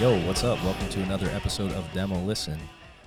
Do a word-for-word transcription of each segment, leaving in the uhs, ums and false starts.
Yo, what's up? Welcome to another episode of Demo Listen.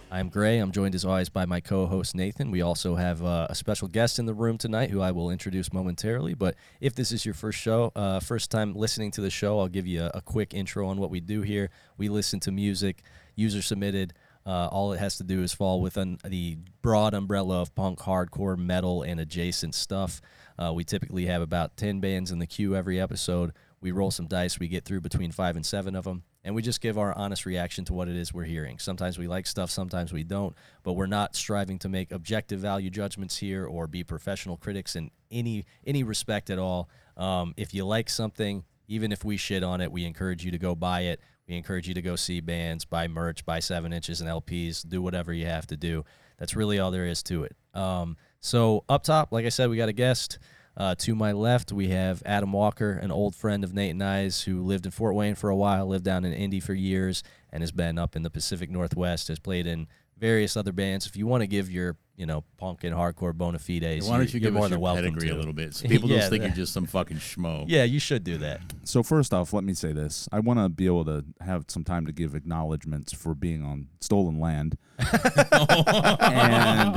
I'm Gray. I'm joined as always by my co-host Nathan. We also have uh, a special guest in the room tonight who I will introduce momentarily. But if this is your first show, uh, first time listening to the show, I'll give you a, a quick intro on what we do here. We listen to music, user submitted. Uh, all it has to do is fall within the broad umbrella of punk, hardcore, metal, and adjacent stuff. Uh, we typically have about ten bands in the queue every episode. We roll some dice. We get through between five and seven of them. And we just give our honest reaction to what it is we're hearing. Sometimes we like stuff, sometimes we don't, but we're not striving to make objective value judgments here or be professional critics in any any respect at all. Um, if you like something, even if we shit on it, we encourage you to go buy it. We encourage you to go see bands, buy merch, buy seven inches and L Ps, do whatever you have to do. That's really all there is to it. Um, so up top, like I said, we got a guest. Uh, to my left, we have Adam Walker, an old friend of Nate and I's who lived in Fort Wayne for a while, lived down in Indy for years, and has been up in the Pacific Northwest, has played in various other bands. If you want to give your, you know, punk and hardcore bona fides, why don't you, you give more us than your pedigree to. a little bit? So people yeah, don't think you're just some fucking schmo. Yeah, you should do that. So first off, let me say this. I want to be able to have some time to give acknowledgments for being on stolen land. and,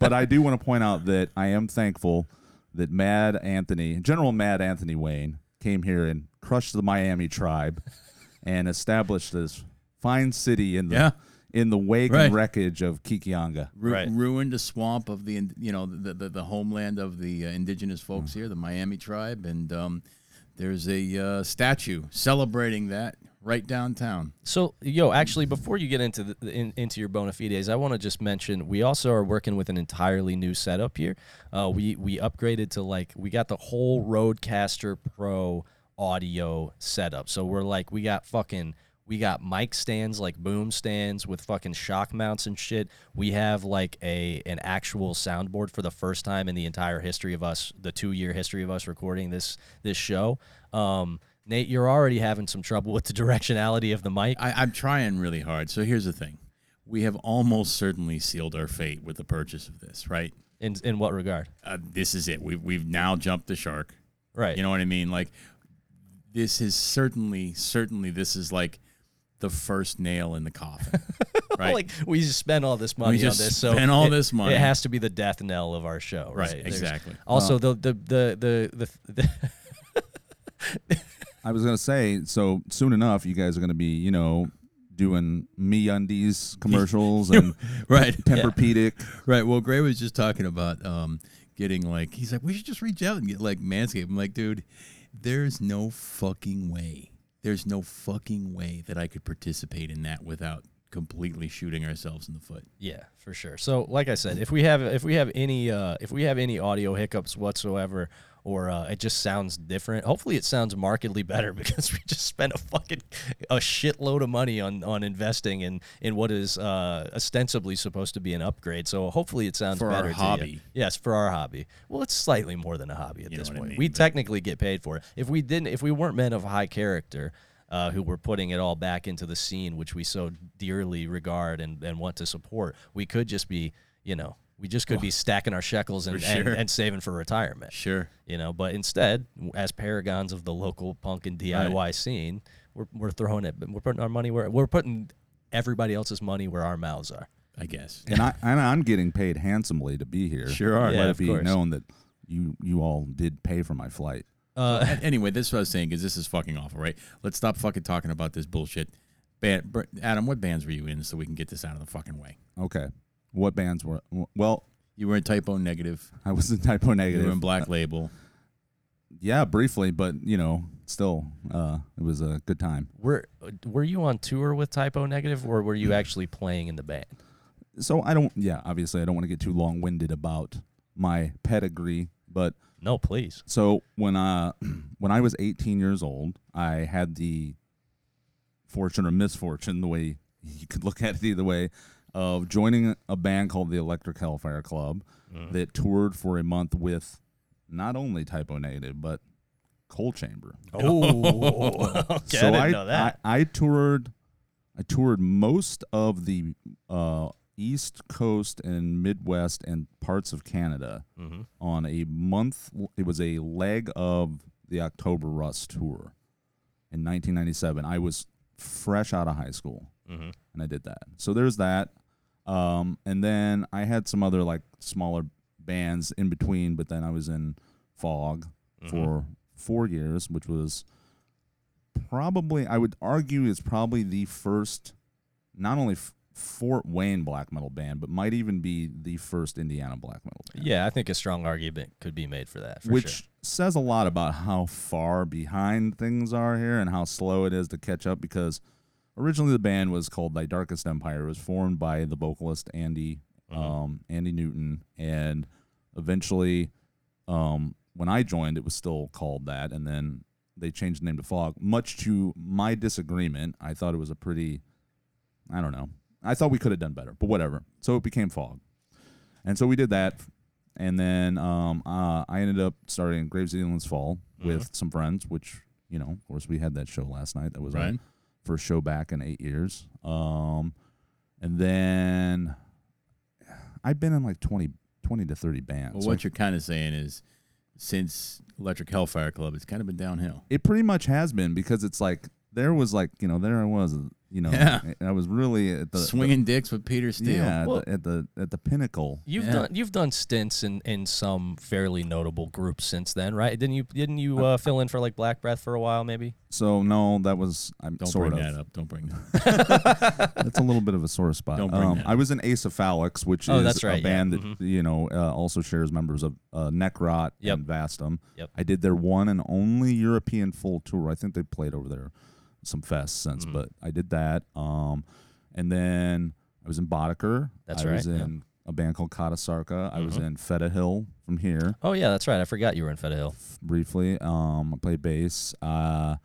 but I do want to point out that I am thankful that Mad Anthony, General Mad Anthony Wayne, came here and crushed the Miami tribe and established this fine city in the yeah. in the wake right. and wreckage of Kikianga. Ru- right. Ruined the swamp of the, you know, the the, the homeland of the uh, indigenous folks mm. here, the Miami tribe, and um, there's a uh, statue celebrating that right downtown. So, yo, actually, before you get into the, in, into your bona fides, I want to just mention we also are working with an entirely new setup here. Uh, we we upgraded to like we got the whole Rodecaster Pro audio setup. So we're like we got fucking we got mic stands like boom stands with fucking shock mounts and shit. We have like a an actual soundboard for the first time in the entire history of us, the two year history of us recording this this show. Um, Nate, you're already having some trouble with the directionality of the mic. I, I'm trying really hard. So here's the thing. We have almost certainly sealed our fate with the purchase of this, right? In in what regard? Uh, this is it. We've, we've now jumped the shark. Right. You know what I mean? Like, this is certainly, certainly, this is like the first nail in the coffin. Right? Like, we just spent all this money we just on this. So spent all it, this money. It has to be the death knell of our show, right? right exactly. There's, also, um, the... the, the, the, the, the I was going to say, so soon enough, you guys are going to be, you know, doing MeUndies commercials and right. Tempur-Pedic. Yeah. Right. Well, Gray was just talking about um, getting like, he's like, we should just reach out and get like Manscaped. I'm like, dude, there's no fucking way. There's no fucking way that I could participate in that without completely shooting ourselves in the foot. Yeah, for sure. So, like I said, if we have if we have any uh, if we have any audio hiccups whatsoever, or uh, it just sounds different. Hopefully it sounds markedly better because we just spent a fucking a shitload of money on, on investing in, in what is uh, ostensibly supposed to be an upgrade. So hopefully it sounds for better our hobby. To you. Yes, for our hobby. Well, it's slightly more than a hobby at you this point. I mean, we technically get paid for it. If we didn't, if we weren't men of high character uh, who were putting it all back into the scene, which we so dearly regard and, and want to support, we could just be, you know, We just could oh, be stacking our shekels and, sure. and, and saving for retirement. Sure. You know, but instead, as paragons of the local punk and D I Y right. scene, we're we're throwing it we're putting our money where we're putting everybody else's money where our mouths are, I guess. And I and I'm getting paid handsomely to be here. Sure are. Yeah, Let it be course. known that you you all did pay for my flight. Uh, anyway, this is what I was saying because this is fucking awful, right? Let's stop fucking talking about this bullshit. Band, Adam, what bands were you in so we can get this out of the fucking way? Okay. What bands were well? You were in Type O Negative. I was in Type O Negative. You were in Black Label. Yeah, briefly, but you know, still, uh, it was a good time. Were Were you on tour with Type O Negative, or were you actually playing in the band? So I don't. Yeah, obviously, I don't want to get too long winded about my pedigree, but no, please. So when uh when I was eighteen years old, I had the fortune or misfortune, the way you could look at it either way, of joining a band called the Electric Hellfire Club mm. that toured for a month with not only Type O Negative, but Coal Chamber. Oh, okay, so I didn't I, know that. I, I toured I toured most of the uh, East Coast and Midwest and parts of Canada mm-hmm. on a month. It was a leg of the October Rust tour in nineteen ninety-seven. I was fresh out of high school, mm-hmm. and I did that. So there's that. Um, and then I had some other like smaller bands in between, but then I was in Fog mm-hmm. for four years, which was probably, I would argue, is probably the first, not only f- Fort Wayne black metal band, but might even be the first Indiana black metal band. Yeah, I think a strong argument could be made for that, for which sure. says a lot about how far behind things are here and how slow it is to catch up, because originally the band was called Thy Darkest Empire. It was formed by the vocalist Andy, mm-hmm. um, Andy Newton, and eventually um, when I joined, it was still called that, and then they changed the name to Fog, much to my disagreement. I thought it was a pretty, I don't know, I thought we could have done better, but whatever. So it became Fog. And so we did that. And then um, uh, I ended up starting Graves of England's Fall mm-hmm. with some friends, which, you know, of course, we had that show last night. That was right. our first show back in eight years. Um, and then I've been in like twenty, twenty to thirty bands. Well, what so you're kind of saying is since Electric Hellfire Club, it's kind of been downhill. It pretty much has been, because it's like there was like, you know, there I was. You know, yeah. I was really at the swinging the, dicks with Peter Steele. Yeah, well, at, the, at the at the pinnacle. You've yeah. done you've done stints in, in some fairly notable groups since then, right? Didn't you didn't you uh, fill in for like Black Breath for a while, maybe? So no, that was I'm don't sort bring of. that up. Don't bring that. Up. That's a little bit of a sore spot. Don't bring um, that up. I was in Ace of Phallax, which oh, is that's right, a band yeah. that mm-hmm. you know uh, also shares members of uh, Necrot yep. and Vastum. Yep. I did their one and only European full tour. I think they played over there. Some fests since, mm-hmm. but I did that. Um, and then I was in Boddicker. That's I right. I was in yeah. a band called Kata Sarka. Mm-hmm. I was in Feta Hill from here. Oh, yeah, that's right. I forgot you were in Feta Hill. Briefly. Um, I played bass. Uh,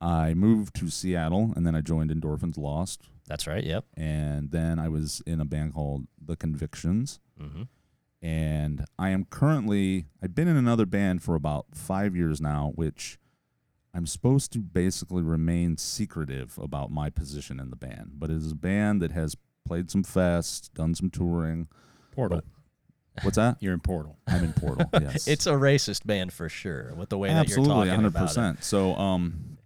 I moved to Seattle, and then I joined Endorphins Lost. That's right, yep. And then I was in a band called The Convictions. Mm-hmm. And I am currently, I've been in another band for about five years now, which... I'm supposed to basically remain secretive about my position in the band, but it is a band that has played some fests, done some touring. Portal. But, what's that? You're in Portal. I'm in Portal, yes. It's a racist band for sure, with the way Absolutely, that you're talking about it. Absolutely, one hundred percent. So, um,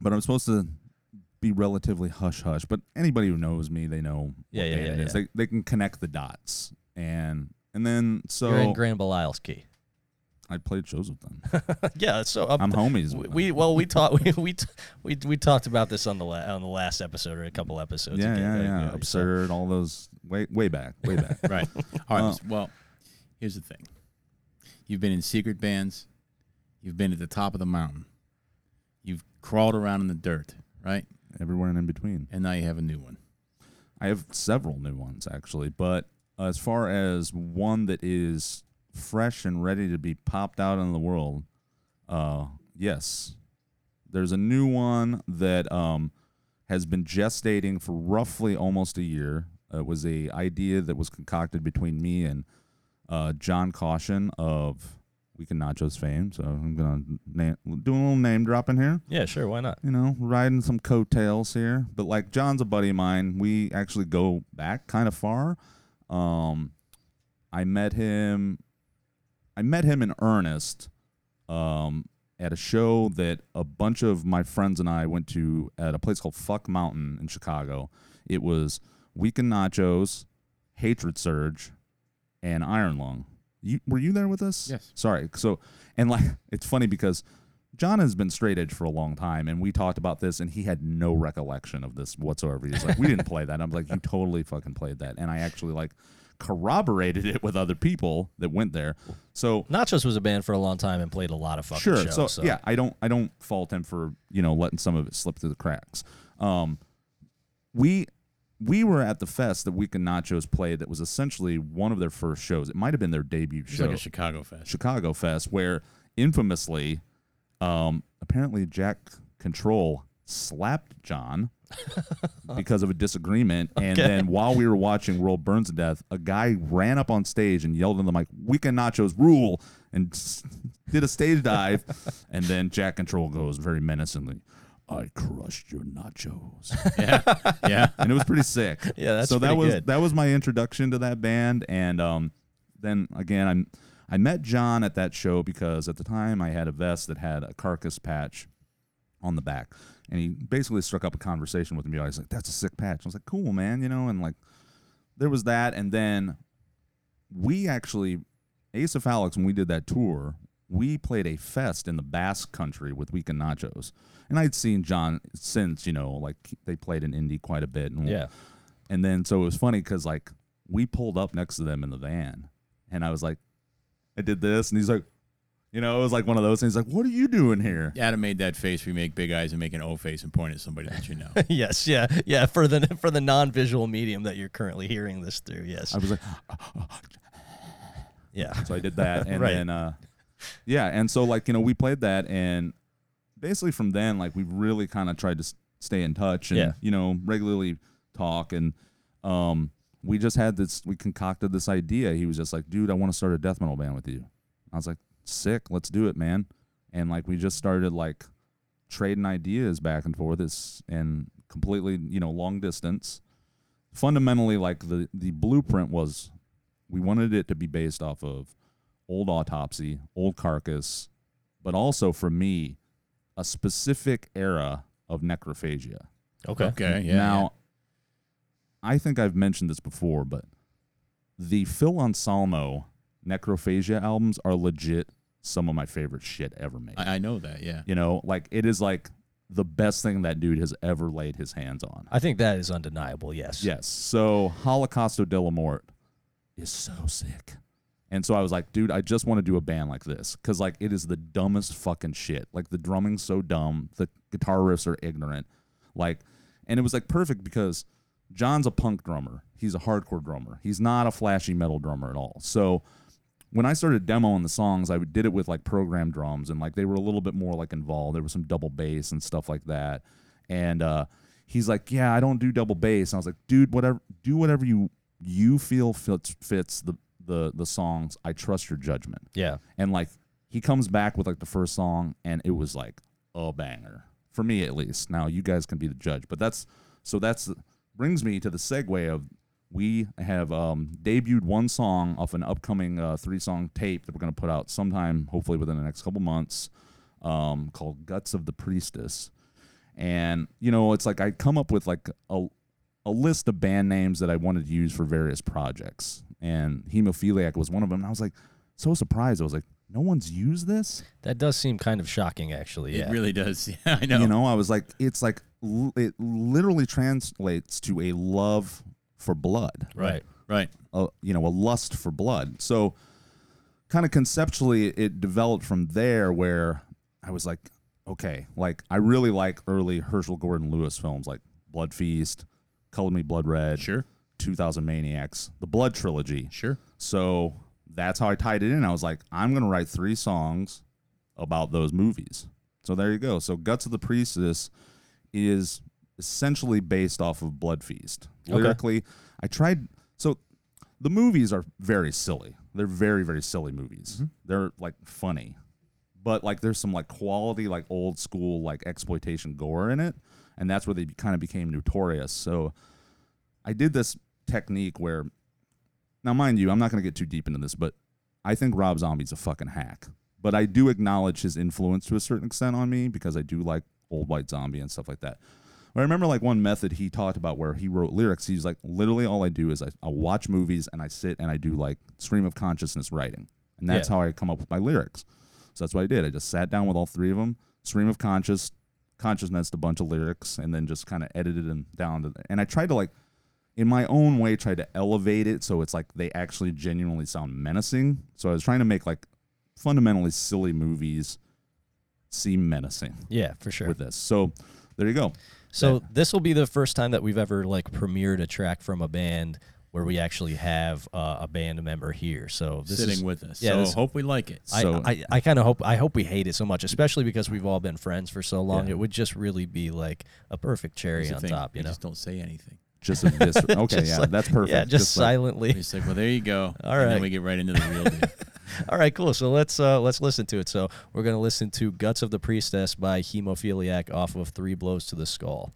but I'm supposed to be relatively hush-hush, but anybody who knows me, they know yeah, what yeah, band yeah, it yeah. is. They, they can connect the dots. And and then, so... You're in Granville Isles, Key. I played shows with them. yeah, so um, I'm homies. With we them. well, we talked we we, t- we we talked about this on the la- on the last episode or a couple episodes. Yeah, yeah, yeah. Ago, Absurd, so. all those way way back, way back. right. All right. Uh, well, here's the thing. You've been in secret bands. You've been at the top of the mountain. You've crawled around in the dirt, right? Everywhere and in between. And now you have a new one. I have several new ones actually, but as far as one that is fresh and ready to be popped out in the world. Uh, yes, there's a new one that um, has been gestating for roughly almost a year. It was a idea that was concocted between me and uh, John Caution of Weekend Nachos fame. So I'm gonna na- do a little name dropping here. Yeah, sure, why not? You know, riding some coattails here. But like John's a buddy of mine. We actually go back kind of far. Um, I met him. I met him in earnest um, at a show that a bunch of my friends and I went to at a place called Fuck Mountain in Chicago. It was Weekend Nachos, Hatred Surge, and Iron Lung. You, were you there with us? Yes. Sorry. So, and like, it's funny because John has been straight edge for a long time, and we talked about this, and he had no recollection of this whatsoever. He's like, we didn't play that. I'm like, you totally fucking played that. And I actually like... corroborated it with other people that went there. So Nachos was a band for a long time and played a lot of fucking sure, shows. So, so yeah, I don't I don't fault him for, you know, letting some of it slip through the cracks. Um, we we were at the fest that Weekend Nachos played that was essentially one of their first shows. It might have been their debut it was show. Like a Chicago fest. Chicago fest where infamously um, apparently Jack Control slapped John because of a disagreement, okay. and then while we were watching World Burns to Death, a guy ran up on stage and yelled in the mic, Weekend Nachos rule, and did a stage dive, and then Jack Control goes very menacingly, I crushed your nachos. Yeah, yeah, and it was pretty sick. Yeah, that's so that was good. That was my introduction to that band, and um, then again, I'm I met John at that show because at the time I had a vest that had a carcass patch on the back. And he basically struck up a conversation with me. I was like, that's a sick patch. I was like, cool, man, you know, and like there was that. And then we actually, Ace of Phallax, when we did that tour, we played a fest in the Basque Country with Weekend Nachos. And I'd seen John since, you know, like they played in Indy quite a bit. And yeah. And then so it was funny because like we pulled up next to them in the van. And I was like, I did this. And he's like, you know, it was like one of those things. Like, what are you doing here? Adam made that face. We make big eyes and make an O face and point at somebody that you know. Yes, yeah, yeah. For the for the non-visual medium that you're currently hearing this through, yes. I was like, oh, oh. Yeah. So I did that, and right. then, uh, yeah, and so like you know, we played that, and basically from then, like we really kind of tried to s- stay in touch, and yeah. you know, regularly talk, and um, we just had this. We concocted this idea. He was just like, dude, I want to start a death metal band with you. I was like, sick, let's do it, man. And like we just started like trading ideas back and forth. It's and completely, you know, long distance. Fundamentally, like the the blueprint was we wanted it to be based off of old Autopsy, old Carcass, but also for me a specific era of Necrophagia. Okay. Okay. Yeah. Now yeah. I think I've mentioned this before, but the Phil Anselmo Necrophagia albums are legit some of my favorite shit ever made. I, I know that, yeah. You know, like it is like the best thing that dude has ever laid his hands on. I think that is undeniable, yes. Yes. So Holocausto de la Mort is so sick. And so I was like, dude, I just want to do a band like this because like it is the dumbest fucking shit. Like the drumming's so dumb, the guitar riffs are ignorant. Like, and it was like perfect because John's a punk drummer. He's a hardcore drummer. He's not a flashy metal drummer at all. So when I started demoing the songs, I did it with like programmed drums and like they were a little bit more like involved. There was some double bass and stuff like that. And uh, he's like, yeah, I don't do double bass. And I was like, dude, whatever, do whatever you you feel fits, fits the, the, the songs. I trust your judgment. Yeah. And like he comes back with like the first song and it was like a banger for me at least. Now you guys can be the judge, but that's so that's brings me to the segue of. We have um, debuted one song off an upcoming uh, three-song tape that we're going to put out sometime, hopefully within the next couple months, um, called Guts of the Priestess. And, you know, it's like I come up with, like, a, a list of band names that I wanted to use for various projects. And Hemophiliac was one of them. And I was, like, so surprised. I was like, no one's used this? That does seem kind of shocking, actually. It yeah. really does. Yeah, I know. You know, I was like, it's like l- it literally translates to a love for blood. Right, right. Uh, you know, a lust for blood. So kind of conceptually it developed from there where I was like, okay, like I really like early Herschel Gordon Lewis films like Blood Feast, Color Me Blood Red, sure. two thousand Maniacs, the Blood Trilogy. Sure. So that's how I tied it in. I was like, I'm going to write three songs about those movies. So there you go. So Guts of the Priestess is essentially based off of Blood Feast. Lyrically, okay. I tried. So the movies are very silly. They're very, very silly movies. Mm-hmm. They're like funny, but like there's some like quality, like old school, like exploitation gore in it. And that's where they be, kind of became notorious. So I did this technique where, now mind you, I'm not going to get too deep into this, but I think Rob Zombie's a fucking hack, but I do acknowledge his influence to a certain extent on me because I do like old white Zombie and stuff like that. I remember like one method he talked about where he wrote lyrics. He's like, literally all I do is I I'll watch movies and I sit and I do like stream of consciousness writing. And that's yeah. how I come up with my lyrics. So that's what I did. I just sat down with all three of them, stream of conscious, consciousness, a bunch of lyrics, and then just kind of edited them down. To the, and I tried to like, in my own way, try to elevate it so it's like they actually genuinely sound menacing. So I was trying to make like fundamentally silly movies seem menacing. Yeah, for sure. With this. So there you go. So this will be the first time that we've ever like premiered a track from a band where we actually have uh, a band member here. So this sitting is, with us. Yeah, so this, hope we like it. I so. I, I kind of hope I hope we hate it so much, especially because we've all been friends for so long. Yeah. It would just really be like a perfect cherry on thing, top. You know, just don't say anything. Just eviscerate. Okay, just yeah, like, that's perfect. Yeah, just, just silently. Like, just like, well, there you go. All right, and then we get right into the real deal. All right, cool. So let's uh, let's listen to it. So we're going to listen to Guts of the Priestess by Hemophiliac off of Three Blows to the Skull.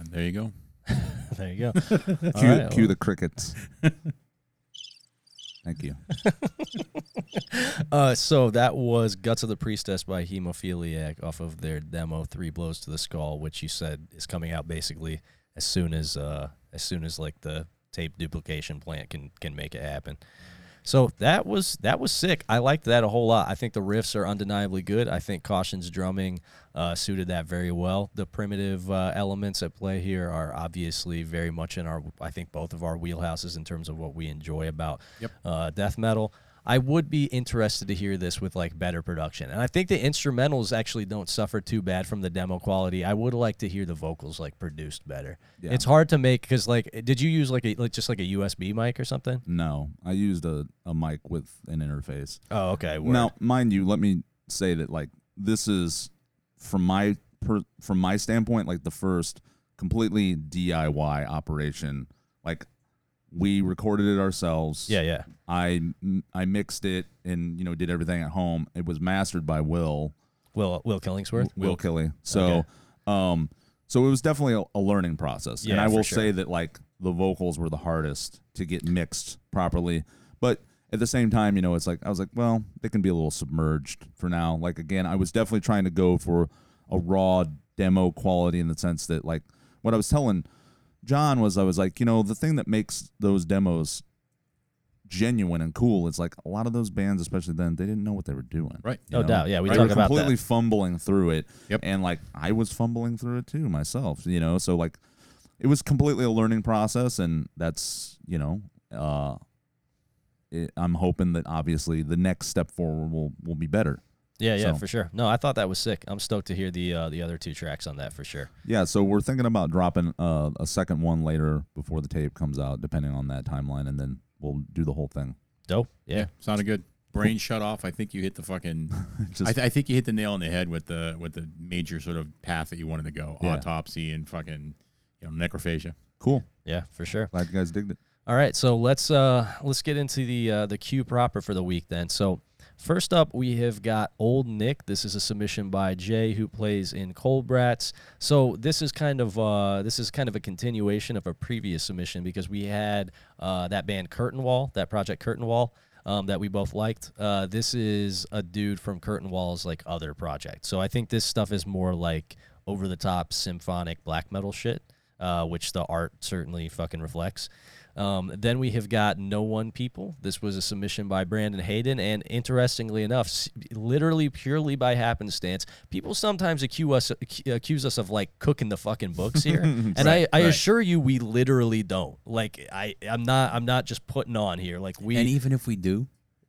And there you go. There you go. Cue, right, cue well. the crickets. Thank you. uh, so that was Guts of the Priestess by Hemophiliac off of their demo Three Blows to the Skull, which you said is coming out basically as soon as uh, as soon as like the tape duplication plant can can make it happen. So that was that was sick. I liked that a whole lot. I think the riffs are undeniably good. I think Caution's drumming uh, suited that very well. The primitive uh, elements at play here are obviously very much in our, I think, both of our wheelhouses in terms of what we enjoy about yep. uh, death metal. I would be interested to hear this with, like, better production. And I think the instrumentals actually don't suffer too bad from the demo quality. I would like to hear the vocals, like, produced better. Yeah. It's hard to make because, like, did you use, like, a like just, like, a U S B mic or something? No. I used a, a mic with an interface. Oh, okay. Word. Now, mind you, let me say that, like, this is, from my per, from my standpoint, like, the first completely D I Y operation, like, we recorded it ourselves. Yeah, yeah. I, I mixed it and, you know, did everything at home. It was mastered by Will. Will Will Killingsworth? Will, Will Killy. So okay. um, so it was definitely a, a learning process. Yeah, and I will sure. say that, like, the vocals were the hardest to get mixed properly. But at the same time, you know, it's like, I was like, well, they can be a little submerged for now. Like, again, I was definitely trying to go for a raw demo quality in the sense that, like, what I was telling John was I was like, you know, the thing that makes those demos genuine and cool is like a lot of those bands, especially then, they didn't know what they were doing. Right. No know? doubt. Yeah, we right? talk about that. They were completely fumbling through it. Yep. And like I was fumbling through it too myself, you know. So like it was completely a learning process and that's, you know, uh, it, I'm hoping that obviously the next step forward will, will be better. Yeah, yeah, so. for sure. No, I thought that was sick. I'm stoked to hear the uh, the other two tracks on that for sure. Yeah, so we're thinking about dropping uh, a second one later before the tape comes out, depending on that timeline, and then we'll do the whole thing. Dope. Yeah, yeah sounded good. Brain shut off. I think you hit the fucking. Just, I, th I think you hit the nail on the head with the with the major sort of path that you wanted to go. Yeah. Autopsy and fucking, you know, necrophagia. Cool. Yeah, for sure. Glad you guys digged it. All right, so let's uh let's get into the uh, the queue proper for the week then. So. First up, we have got Old Nick. This is a submission by Jay, who plays in Coldbratz. So this is kind of uh, this is kind of a continuation of a previous submission because we had uh, that band Curtainwall, that project Curtainwall, um, that we both liked. Uh, this is a dude from Curtainwall's like other project. So I think this stuff is more like over the top symphonic black metal shit, uh, which the art certainly fucking reflects. Um, then we have got No One People. This was a submission by Brandon Hayden, and interestingly enough, literally purely by happenstance, people sometimes accuse us, accuse us of, like, cooking the fucking books here, and right, I, I right. assure you we literally don't. Like, I, I'm not I'm not just putting on here. Like we, And even if we do?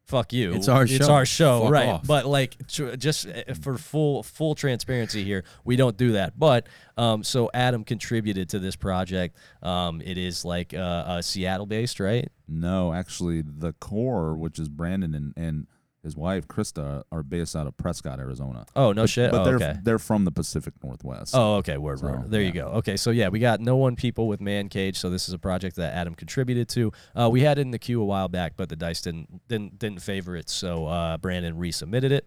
Fuck you. It's our show. It's our show, fuck right. Off. But, like, tr just for full full transparency here, we don't do that. But, um, so Adam contributed to this project. Um, it is, like, uh, uh, Seattle-based, right? No, actually, the core, which is Brandon and, and his wife, Krista, are based out of Prescott, Arizona. Oh, no but, shit? But oh, they're, okay. they're from the Pacific Northwest. Oh, okay. Word, so, word. There yeah. you go. Okay, so, yeah, we got No One People with Man Cage, so this is a project that Adam contributed to. Uh, we had it in the queue a while back, but the dice didn't didn't, didn't favor it, so uh, Brandon resubmitted it.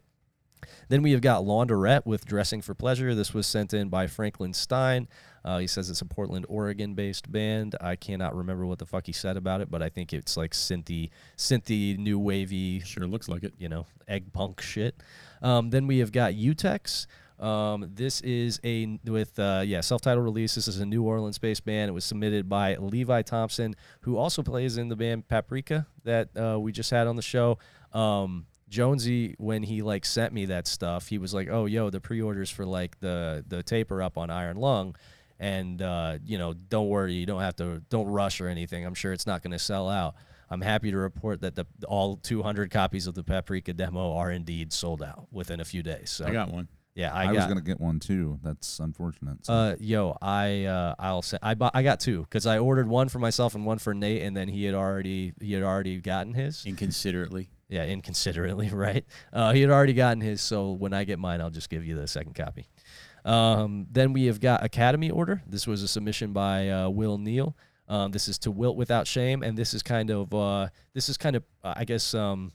Then we have got Launderette with Dressing for Pleasure. This was sent in by Franklin Stein. Uh, he says it's a Portland, Oregon-based band. I cannot remember what the fuck he said about it, but I think it's like synthy, synthy, new wavy. Sure looks like it. You know, egg punk shit. Um, then we have got Utex. Um, this is a with uh, yeah self-titled release. This is a New Orleans-based band. It was submitted by Levi Thompson, who also plays in the band Paprika that uh, we just had on the show. Um, Jonesy, when he like sent me that stuff, he was like, "Oh, yo, the pre-orders for like the the tape are up on Iron Lung." And, uh, you know, don't worry, you don't have to, don't rush or anything. I'm sure it's not going to sell out. I'm happy to report that the all two hundred copies of the Paprika demo are indeed sold out within a few days. So. I got one. Yeah, I, I got, was gonna get one too. That's unfortunate. So. Uh, yo, I uh, I'll say I bought, I got two because I ordered one for myself and one for Nate, and then he had already he had already gotten his inconsiderately. Yeah, inconsiderately, right? Uh, he had already gotten his, so when I get mine, I'll just give you the second copy. Um, then we have got Academy Order. This was a submission by uh, Will Neal. Um, this is To Wilt Without Shame, and this is kind of uh, this is kind of uh, I guess. Um,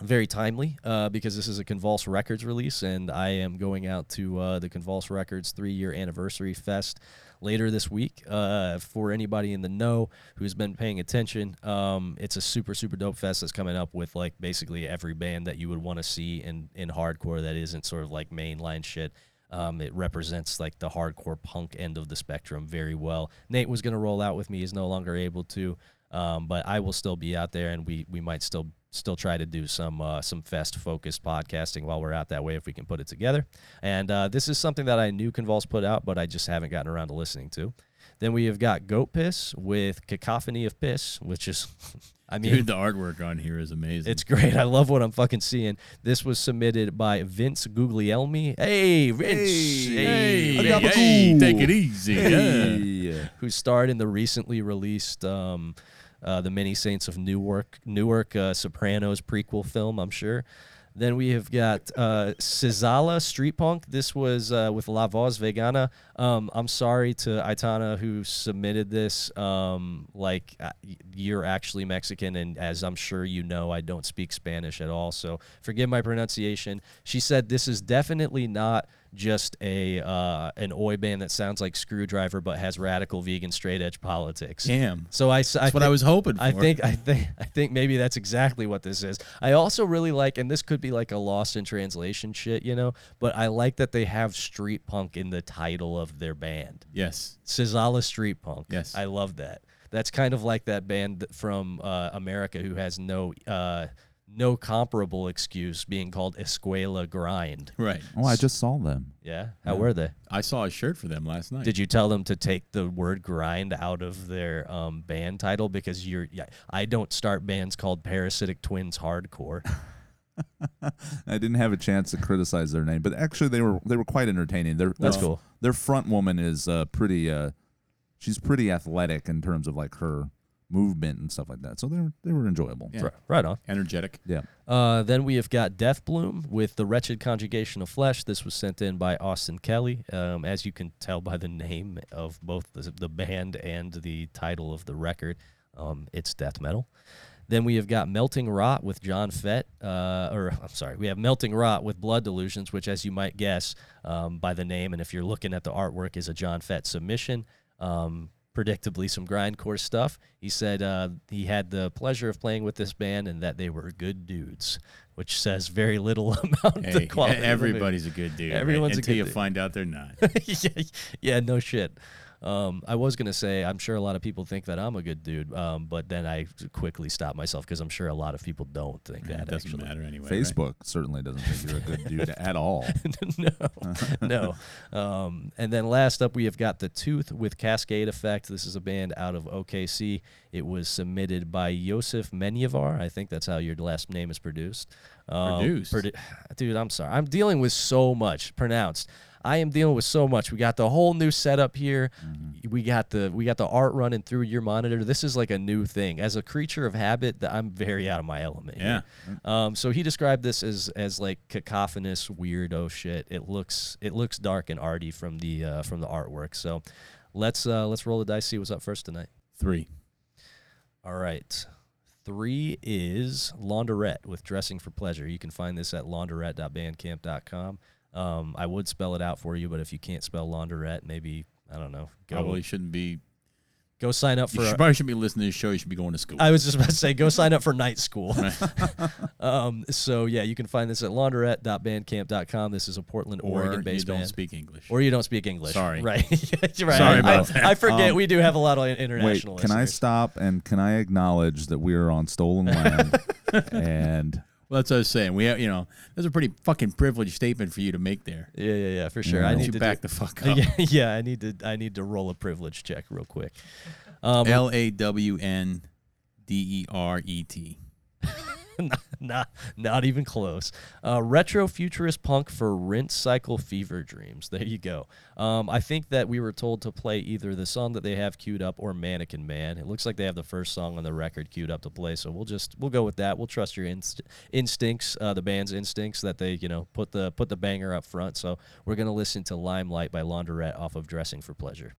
Very timely uh, because this is a Convulse Records release, and I am going out to uh, the Convulse Records three-year anniversary fest later this week. Uh, for anybody in the know who's been paying attention, um, it's a super, super dope fest that's coming up with, like, basically every band that you would want to see in, in hardcore that isn't sort of, like, mainline shit. Um, it represents, like, the hardcore punk end of the spectrum very well. Nate was going to roll out with me. He's no longer able to, um, but I will still be out there, and we, we might still still try to do some uh, some fest-focused podcasting while we're out that way if we can put it together. And uh, this is something that I knew Convulse put out, but I just haven't gotten around to listening to. Then we have got Goat Piss with Cacophony of Piss, which is... I mean, dude, the artwork on here is amazing. It's great. I love what I'm fucking seeing. This was submitted by Vince Guglielmi. Hey, Vince. Hey, hey, hey, hey take it easy. Hey. Yeah. Who starred in the recently released um, uh, The Many Saints of Newark, Newark uh, Sopranos prequel film, I'm sure. Then we have got uh, Cizala Street Punk. This was uh, with La Voz Vegana. Um, I'm sorry to Aitana who submitted this. Um, like, uh, you're actually Mexican, and as I'm sure you know, I don't speak Spanish at all, so forgive my pronunciation. She said this is definitely not just a uh, an oi band that sounds like Screwdriver but has radical vegan straight edge politics. Damn. So I, I that's think, what I was hoping for. I think I think I think maybe that's exactly what this is. I also really like, and this could be like a lost in translation shit, you know, but I like that they have street punk in the title of their band. Yes. Cizala Street Punk. Yes. I love that. That's kind of like that band from uh, America who has no. Uh, No comparable excuse, being called Escuela Grind. Right. Oh, I just saw them. Yeah? How yeah. were they? I saw a shirt for them last night. Did you tell them to take the word grind out of their um, band title? Because you're, yeah, I don't start bands called Parasitic Twins Hardcore. I didn't have a chance to criticize their name, but actually they were they were quite entertaining. They're, That's well, cool. Their front woman is uh, pretty, uh, she's pretty athletic in terms of like her... movement and stuff like that, so they were they were enjoyable. Yeah. Right, right on, energetic. Yeah. Uh, then we have got Death Bloom with The Wretched Conjugation of Flesh. This was sent in by Austin Kelly. Um, as you can tell by the name of both the, the band and the title of the record, um, it's death metal. Then we have got Melting Rot with John Fett, uh, or I'm sorry, we have Melting Rot with Blood Delusions, which, as you might guess um, by the name and if you're looking at the artwork, is a John Fett submission. Um, Predictably, some grindcore stuff. He said uh, he had the pleasure of playing with this band and that they were good dudes, which says very little about hey, the quality. Everybody's of the a good dude. Everyone's until a good you dude. Find out they're not. yeah, yeah, no shit. Um, I was gonna say I'm sure a lot of people think that I'm a good dude, um, but then I quickly stopped myself because I'm sure a lot of people don't think yeah, that. It doesn't actually. matter anyway. Facebook right? certainly doesn't think you're a good dude at all. no, no. Um, and then last up we have got The Tooth with Cascade Effect. This is a band out of O K C. It was submitted by Yosef Menyevar. I think that's how your last name is produced. Um, produced, produ dude. I'm sorry. I'm dealing with so much. Pronounced. I am dealing with so much. We got the whole new setup here. Mm-hmm. We got the we got the art running through your monitor. This is like a new thing. As a creature of habit, that I'm very out of my element. Yeah. Um, so he described this as as like cacophonous weirdo shit. It looks it looks dark and arty from the uh, from the artwork. So let's uh, let's roll the dice. See what's up first tonight. Three. All right. Three is Launderette with Dressing for Pleasure. You can find this at launderette dot bandcamp dot com. Um, I would spell it out for you, but if you can't spell Launderette, maybe, I don't know. Go, probably shouldn't be. Go sign up for. You should, a, probably shouldn't be listening to the show. You should be going to school. I was just about to say, go sign up for night school. um, so, yeah, you can find this at launderette dot bandcamp dot com. This is a Portland, Oregon-based band. Or you don't speak English. Or you don't speak English. Sorry. Right. right. Sorry about I, that. I forget um, we do have a lot of international wait, can listeners. I stop and can I acknowledge that we are on stolen land and... Well, that's what I was saying. We have, you know, that's a pretty fucking privileged statement for you to make there. Yeah, yeah, yeah, for sure. No. I need to back do, the fuck up. Yeah, yeah, I need to. I need to roll a privilege check real quick. Um, L a w n d e r e t. not, not, not even close. Uh, retro futurist punk for Rinse Cycle Fever Dreams. There you go. Um, I think that we were told to play either the song that they have queued up or Mannequin Man. It looks like they have the first song on the record queued up to play, so we'll just we'll go with that. We'll trust your inst instincts, uh, the band's instincts that they you know put the put the banger up front. So we're gonna listen to Limelight by Launderette off of Dressing for Pleasure.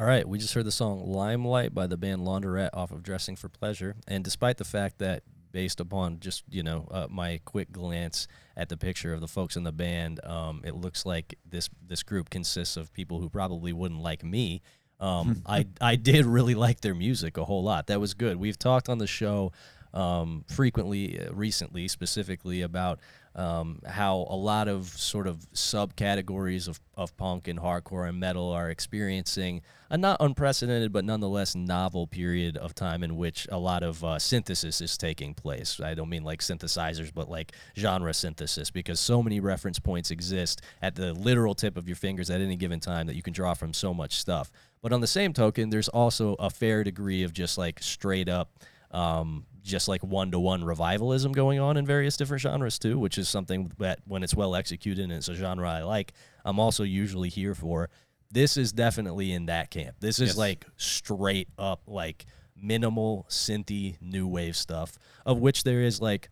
All right, we just heard the song Limelight by the band Launderette off of Dressing for Pleasure. And despite the fact that, based upon just, you know, uh, my quick glance at the picture of the folks in the band, um, it looks like this this group consists of people who probably wouldn't like me. Um, I, I did really like their music a whole lot. That was good. We've talked on the show um, frequently, uh, recently, specifically about Um, how a lot of sort of subcategories of, of punk and hardcore and metal are experiencing a not unprecedented but nonetheless novel period of time in which a lot of uh, synthesis is taking place. I don't mean like synthesizers, but like genre synthesis, because so many reference points exist at the literal tip of your fingers at any given time that you can draw from so much stuff. But on the same token, there's also a fair degree of just like straight up um just like one-to-one revivalism going on in various different genres too, which is something that when it's well executed and it's a genre I like, I'm also usually here for. This is definitely in that camp. This is yes. like straight up like minimal synthy new wave stuff, of which there is like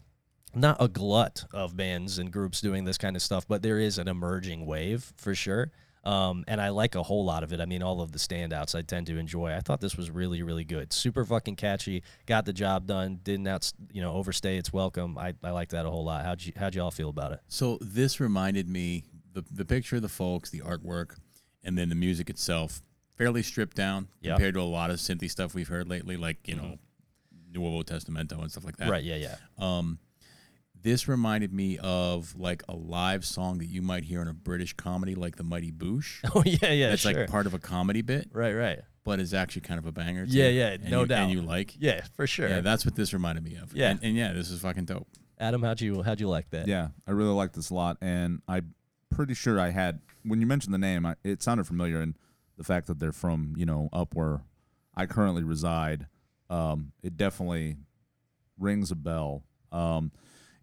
not a glut of bands and groups doing this kind of stuff, but there is an emerging wave for sure. Um, and I like a whole lot of it. I mean, all of the standouts I tend to enjoy. I thought this was really, really good. Super fucking catchy. Got the job done. Didn't out, you know, overstay its welcome. I, I like that a whole lot. How'd you, how'd y'all feel about it? So this reminded me, the, the picture of the folks, the artwork, and then the music itself, fairly stripped down yep. compared to a lot of synthy stuff we've heard lately, like, you mm-hmm. know, Nuevo Testamento and stuff like that. Right, yeah, yeah. Um, This reminded me of, like, a live song that you might hear in a British comedy, like The Mighty Boosh. Oh, yeah, yeah, It's, sure. like, part of a comedy bit. Right, right. But it's actually kind of a banger. Too, yeah, yeah, no you, doubt. And you like. Yeah, for sure. Yeah, that's what this reminded me of. Yeah. And, and yeah, this is fucking dope. Adam, how'd you, how'd you like that? Yeah, I really liked this a lot, and I'm pretty sure I had, when you mentioned the name, I, it sounded familiar, and the fact that they're from, you know, up where I currently reside, um, it definitely rings a bell. Um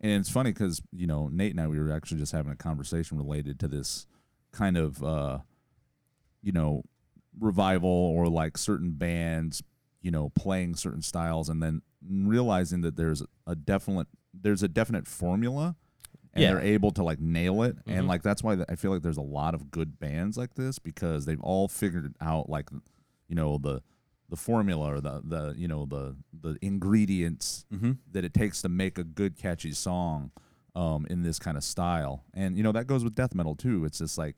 And it's funny because, you know, Nate and I, we were actually just having a conversation related to this kind of, uh, you know, revival or like certain bands, you know, playing certain styles and then realizing that there's a definite, there's a definite formula and yeah. they're able to like nail it. Mm-hmm. And like that's why I feel like there's a lot of good bands like this because they've all figured out like, you know, the. the formula or the, the you know the the ingredients mm-hmm. that it takes to make a good catchy song um, in this kind of style. And you know that goes with death metal too. It's just like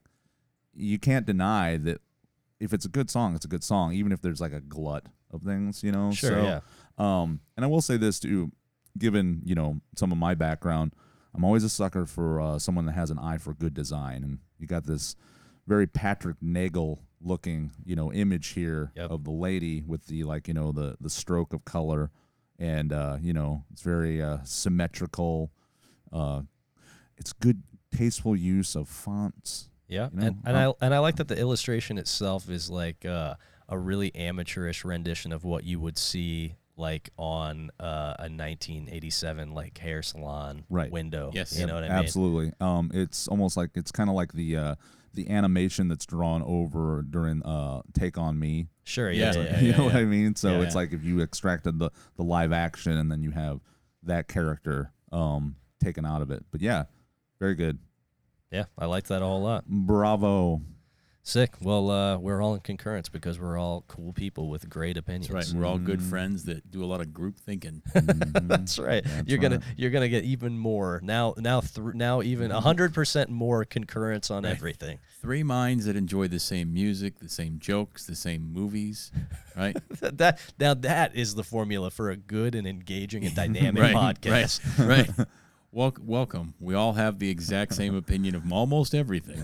you can't deny that if it's a good song, it's a good song, even if there's like a glut of things, you know. Sure, so, yeah. Um, and I will say this too, given you know some of my background, I'm always a sucker for uh, someone that has an eye for good design. And you got this very Patrick Nagel looking, you know, image here yep. of the lady with the like, you know, the the stroke of color, and uh, you know, it's very uh, symmetrical. Uh, it's good, tasteful use of fonts. Yeah, you know? and, and I and I like that the illustration itself is like uh, a really amateurish rendition of what you would see like on uh, a nineteen eighty-seven like hair salon right. window. Yes, you yep. know what I mean. Absolutely. Um, it's almost like it's kind of like the. Uh, the animation that's drawn over during uh Take On Me. Sure, yeah. yeah, yeah you know yeah, what yeah. I mean? So yeah, it's yeah. like if you extracted the, the live action and then you have that character um taken out of it. But yeah, very good. Yeah, I liked that a whole lot. Bravo. Sick. Well, uh, we're all in concurrence because we're all cool people with great opinions. That's right. We're all good friends that do a lot of group thinking. That's right. That's you're right. gonna you're gonna get even more now now th- now even a hundred percent more concurrence on right. everything. Three minds that enjoy the same music, the same jokes, the same movies, right? that now that is the formula for a good and engaging and dynamic right, podcast. Right. Right. Welcome. We all have the exact same opinion of almost everything.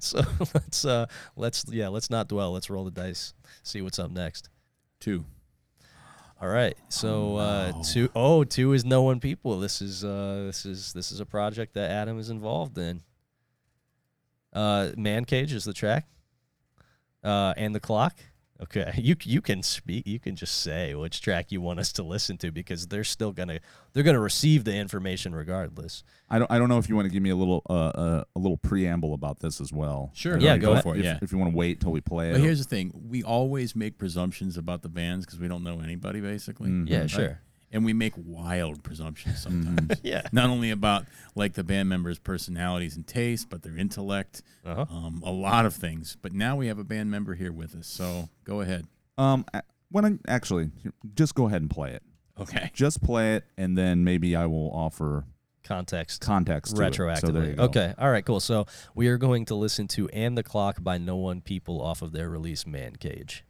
So let's uh, let's yeah let's not dwell. Let's roll the dice. See what's up next. Two. All right. So oh, uh, no. two. Oh, two is No One People. This is uh, this is this is a project that Adam is involved in. Uh, Man Cage is the track. Uh, and the clock. Okay, you you can speak. You can just say which track you want us to listen to because they're still gonna they're gonna receive the information regardless. I don't I don't know if you want to give me a little uh, uh, a little preamble about this as well. Sure, yeah, go, go for it. If, yeah. if you want to wait till we play it. But here's the thing: we always make presumptions about the bands because we don't know anybody basically. Mm-hmm. Yeah, right? Sure. And we make wild presumptions sometimes. Mm-hmm. Yeah. Not only about, like, the band members' personalities and tastes, but their intellect, uh-huh. um, a lot of things. But now we have a band member here with us, so go ahead. Um, when I, actually, just go ahead and play it. Okay. Just play it, and then maybe I will offer... Context. Context. Retroactively. So there you go. Okay. All right, cool. So we are going to listen to And the Clock by No One People off of their release, Man Cage.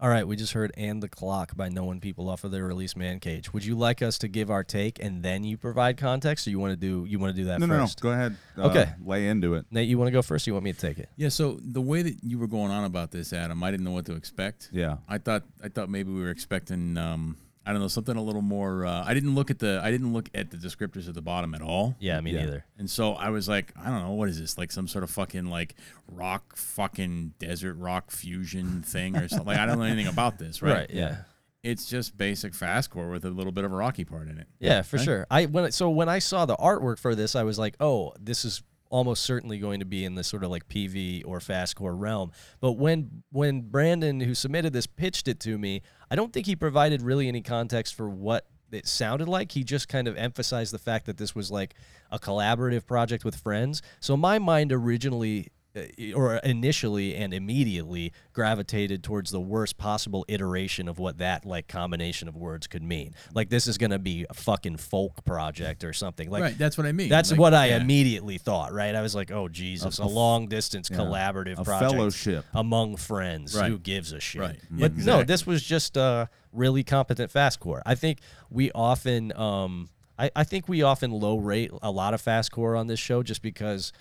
All right, we just heard And the Clock by No One People off of their release, Man Cage. Would you like us to give our take and then you provide context, or you want to do you want to do that no, first? No, no, go ahead. Uh, okay. Lay into it. Nate, you want to go first or you want me to take it? Yeah, so the way that you were going on about this, Adam, I didn't know what to expect. Yeah. I thought I thought maybe we were expecting um, I don't know, something a little more uh, I didn't look at the I didn't look at the descriptors at the bottom at all. Yeah, me yeah. neither. And so I was like, I don't know, what is this? Like some sort of fucking like rock fucking desert rock fusion thing or something. Like I don't know anything about this, right? Right, yeah. It's just basic fastcore with a little bit of a rocky part in it. Yeah, for right? sure. I when so when I saw the artwork for this, I was like, "Oh, this is almost certainly going to be in this sort of like P V or fastcore realm." But when when Brandon, who submitted this, pitched it to me, I don't think he provided really any context for what it sounded like. He just kind of emphasized the fact that this was like a collaborative project with friends. So my mind originally or initially and immediately gravitated towards the worst possible iteration of what that like combination of words could mean. Like this is going to be a fucking folk project or something. Like right, that's what I mean. That's like, what I yeah. immediately thought, right? I was like, "Oh Jesus, a, a long distance yeah, collaborative a project fellowship among friends. Right. Who gives a shit?" Right. But exactly. no, this was just a uh, really competent fastcore. I think we often um I, I think we often low rate a lot of fastcore on this show just because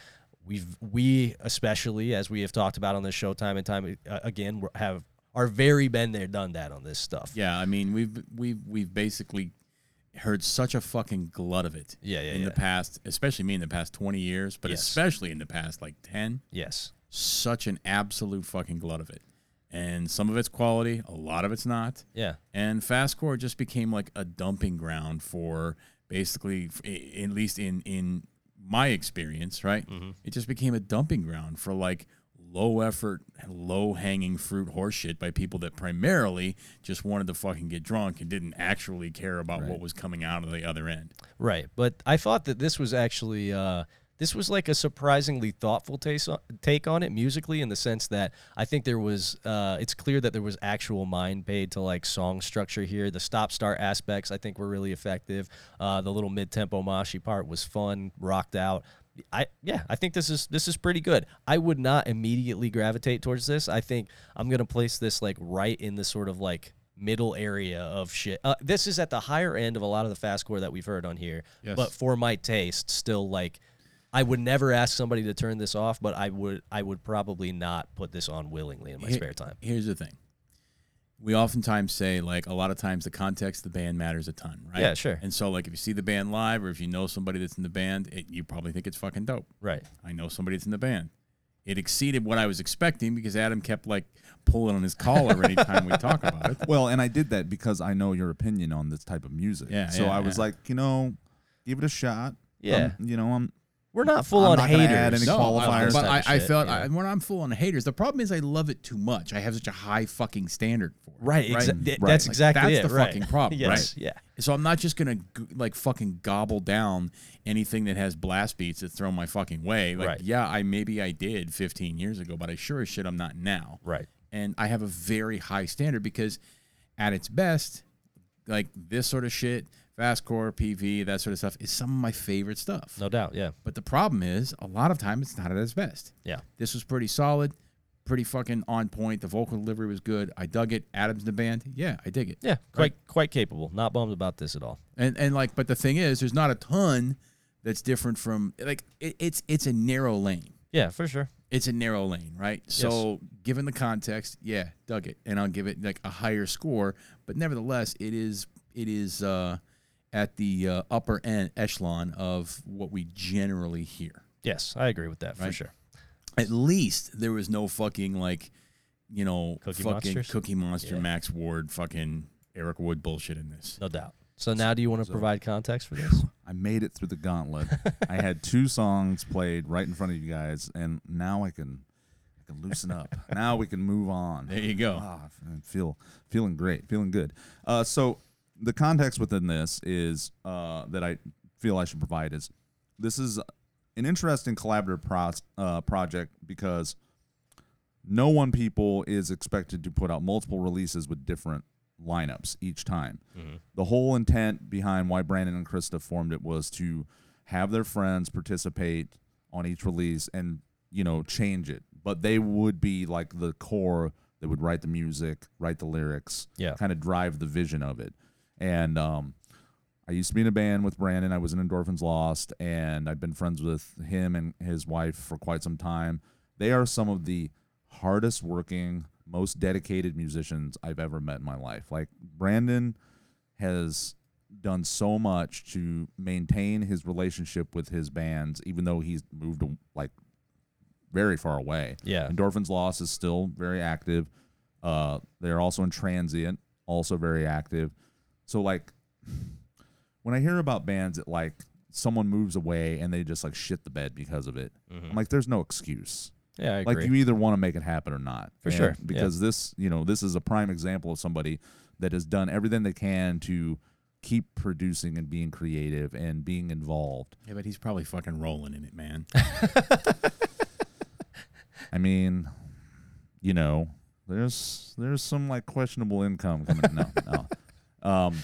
We've, we especially, as we have talked about on this show time and time uh, again, we're, have are very been there, done that on this stuff. Yeah, I mean, we've we've we've basically heard such a fucking glut of it. Yeah, yeah. In yeah. the past, especially me in the past twenty years, but yes. especially in the past like ten. Yes. Such an absolute fucking glut of it, and some of it's quality, a lot of it's not. Yeah. And fastcore just became like a dumping ground for basically, at least in in. my experience, right? Mm-hmm. It just became a dumping ground for like low effort, low hanging fruit horseshit by people that primarily just wanted to fucking get drunk and didn't actually care about right. what was coming out of the other end. Right. But I thought that this was actually, uh, this was like a surprisingly thoughtful taste on, take on it musically, in the sense that I think there was, uh, it's clear that there was actual mind paid to like song structure here. The stop-start aspects I think were really effective. Uh, the little mid-tempo moshy part was fun, rocked out. I yeah, I think this is this is pretty good. I would not immediately gravitate towards this. I think I'm gonna place this like right in the sort of like middle area of shit. Uh, this is at the higher end of a lot of the fastcore that we've heard on here, yes. but for my taste, still like. I would never ask somebody to turn this off, but I would I would probably not put this on willingly in my Here, spare time. Here's the thing. We oftentimes say, like, a lot of times the context of the band matters a ton, right? Yeah, sure. And so, like, if you see the band live or if you know somebody that's in the band, it, you probably think it's fucking dope. Right. I know somebody that's in the band. It exceeded what I was expecting because Adam kept, like, pulling on his collar anytime we talk about it. Well, and I did that because I know your opinion on this type of music. Yeah, So yeah, I was yeah. like, you know, give it a shot. Yeah. Um, you know, I'm... We're not full I'm on not haters. Add any no, qualifiers but I, I felt yeah. I, when I'm full on haters, the problem is I love it too much. I have such a high fucking standard for it. Right, right? Exa right. That's like, exactly that's it. That's the right. fucking problem. Yes, right? Yeah. So I'm not just gonna like fucking gobble down anything that has blast beats that throw my fucking way. Like, right. Yeah, I maybe I did fifteen years ago, but I sure as shit I'm not now. Right. And I have a very high standard because, at its best, like this sort of shit. Fastcore, P V, that sort of stuff is some of my favorite stuff. No doubt, yeah. But the problem is, a lot of time, it's not at its best. Yeah. This was pretty solid, pretty fucking on point. The vocal delivery was good. I dug it. Adam's in the band. Yeah, I dig it. Yeah, quite right. quite capable. Not bummed about this at all. And and like, but the thing is, there's not a ton that's different from like it, it's it's a narrow lane. Yeah, for sure. It's a narrow lane, right? Yes. So given the context, yeah, dug it, and I'll give it like a higher score. But nevertheless, it is it is. Uh, at the uh, upper end echelon of what we generally hear. Yes, I agree with that, right? For sure. At least there was no fucking, like, you know, Cookie fucking Monsters? Cookie Monster, yeah. Max Ward, fucking Eric Wood bullshit in this. No doubt. So now do you want to so, provide context for this? I made it through the gauntlet. I had two songs played right in front of you guys, and now I can, I can loosen up. Now we can move on. There you go. Ah, I feel, feeling great, feeling good. Uh, so... The context within this is uh, that I feel I should provide is this is an interesting collaborative pro uh, project because No One People is expected to put out multiple releases with different lineups each time. Mm-hmm. The whole intent behind why Brandon and Krista formed it was to have their friends participate on each release and, you know, change it. But they would be like the core that would write the music, write the lyrics, yeah. kind of drive the vision of it. And um, I used to be in a band with Brandon. I was in Endorphins Lost, and I've been friends with him and his wife for quite some time. They are some of the hardest working, most dedicated musicians I've ever met in my life. Like, Brandon has done so much to maintain his relationship with his bands, even though he's moved, like, very far away. Yeah. Endorphins Lost is still very active. Uh, they're also in Transient, also very active. So, like, when I hear about bands that, like, someone moves away and they just, like, shit the bed because of it, mm-hmm. I'm like, there's no excuse. Yeah, I agree. Like, you either want to make it happen or not. For sure. Because yeah. this, you know, this is a prime example of somebody that has done everything they can to keep producing and being creative and being involved. Yeah, but he's probably fucking rolling in it, man. I mean, you know, there's there's some, like, questionable income coming. No, no. Um,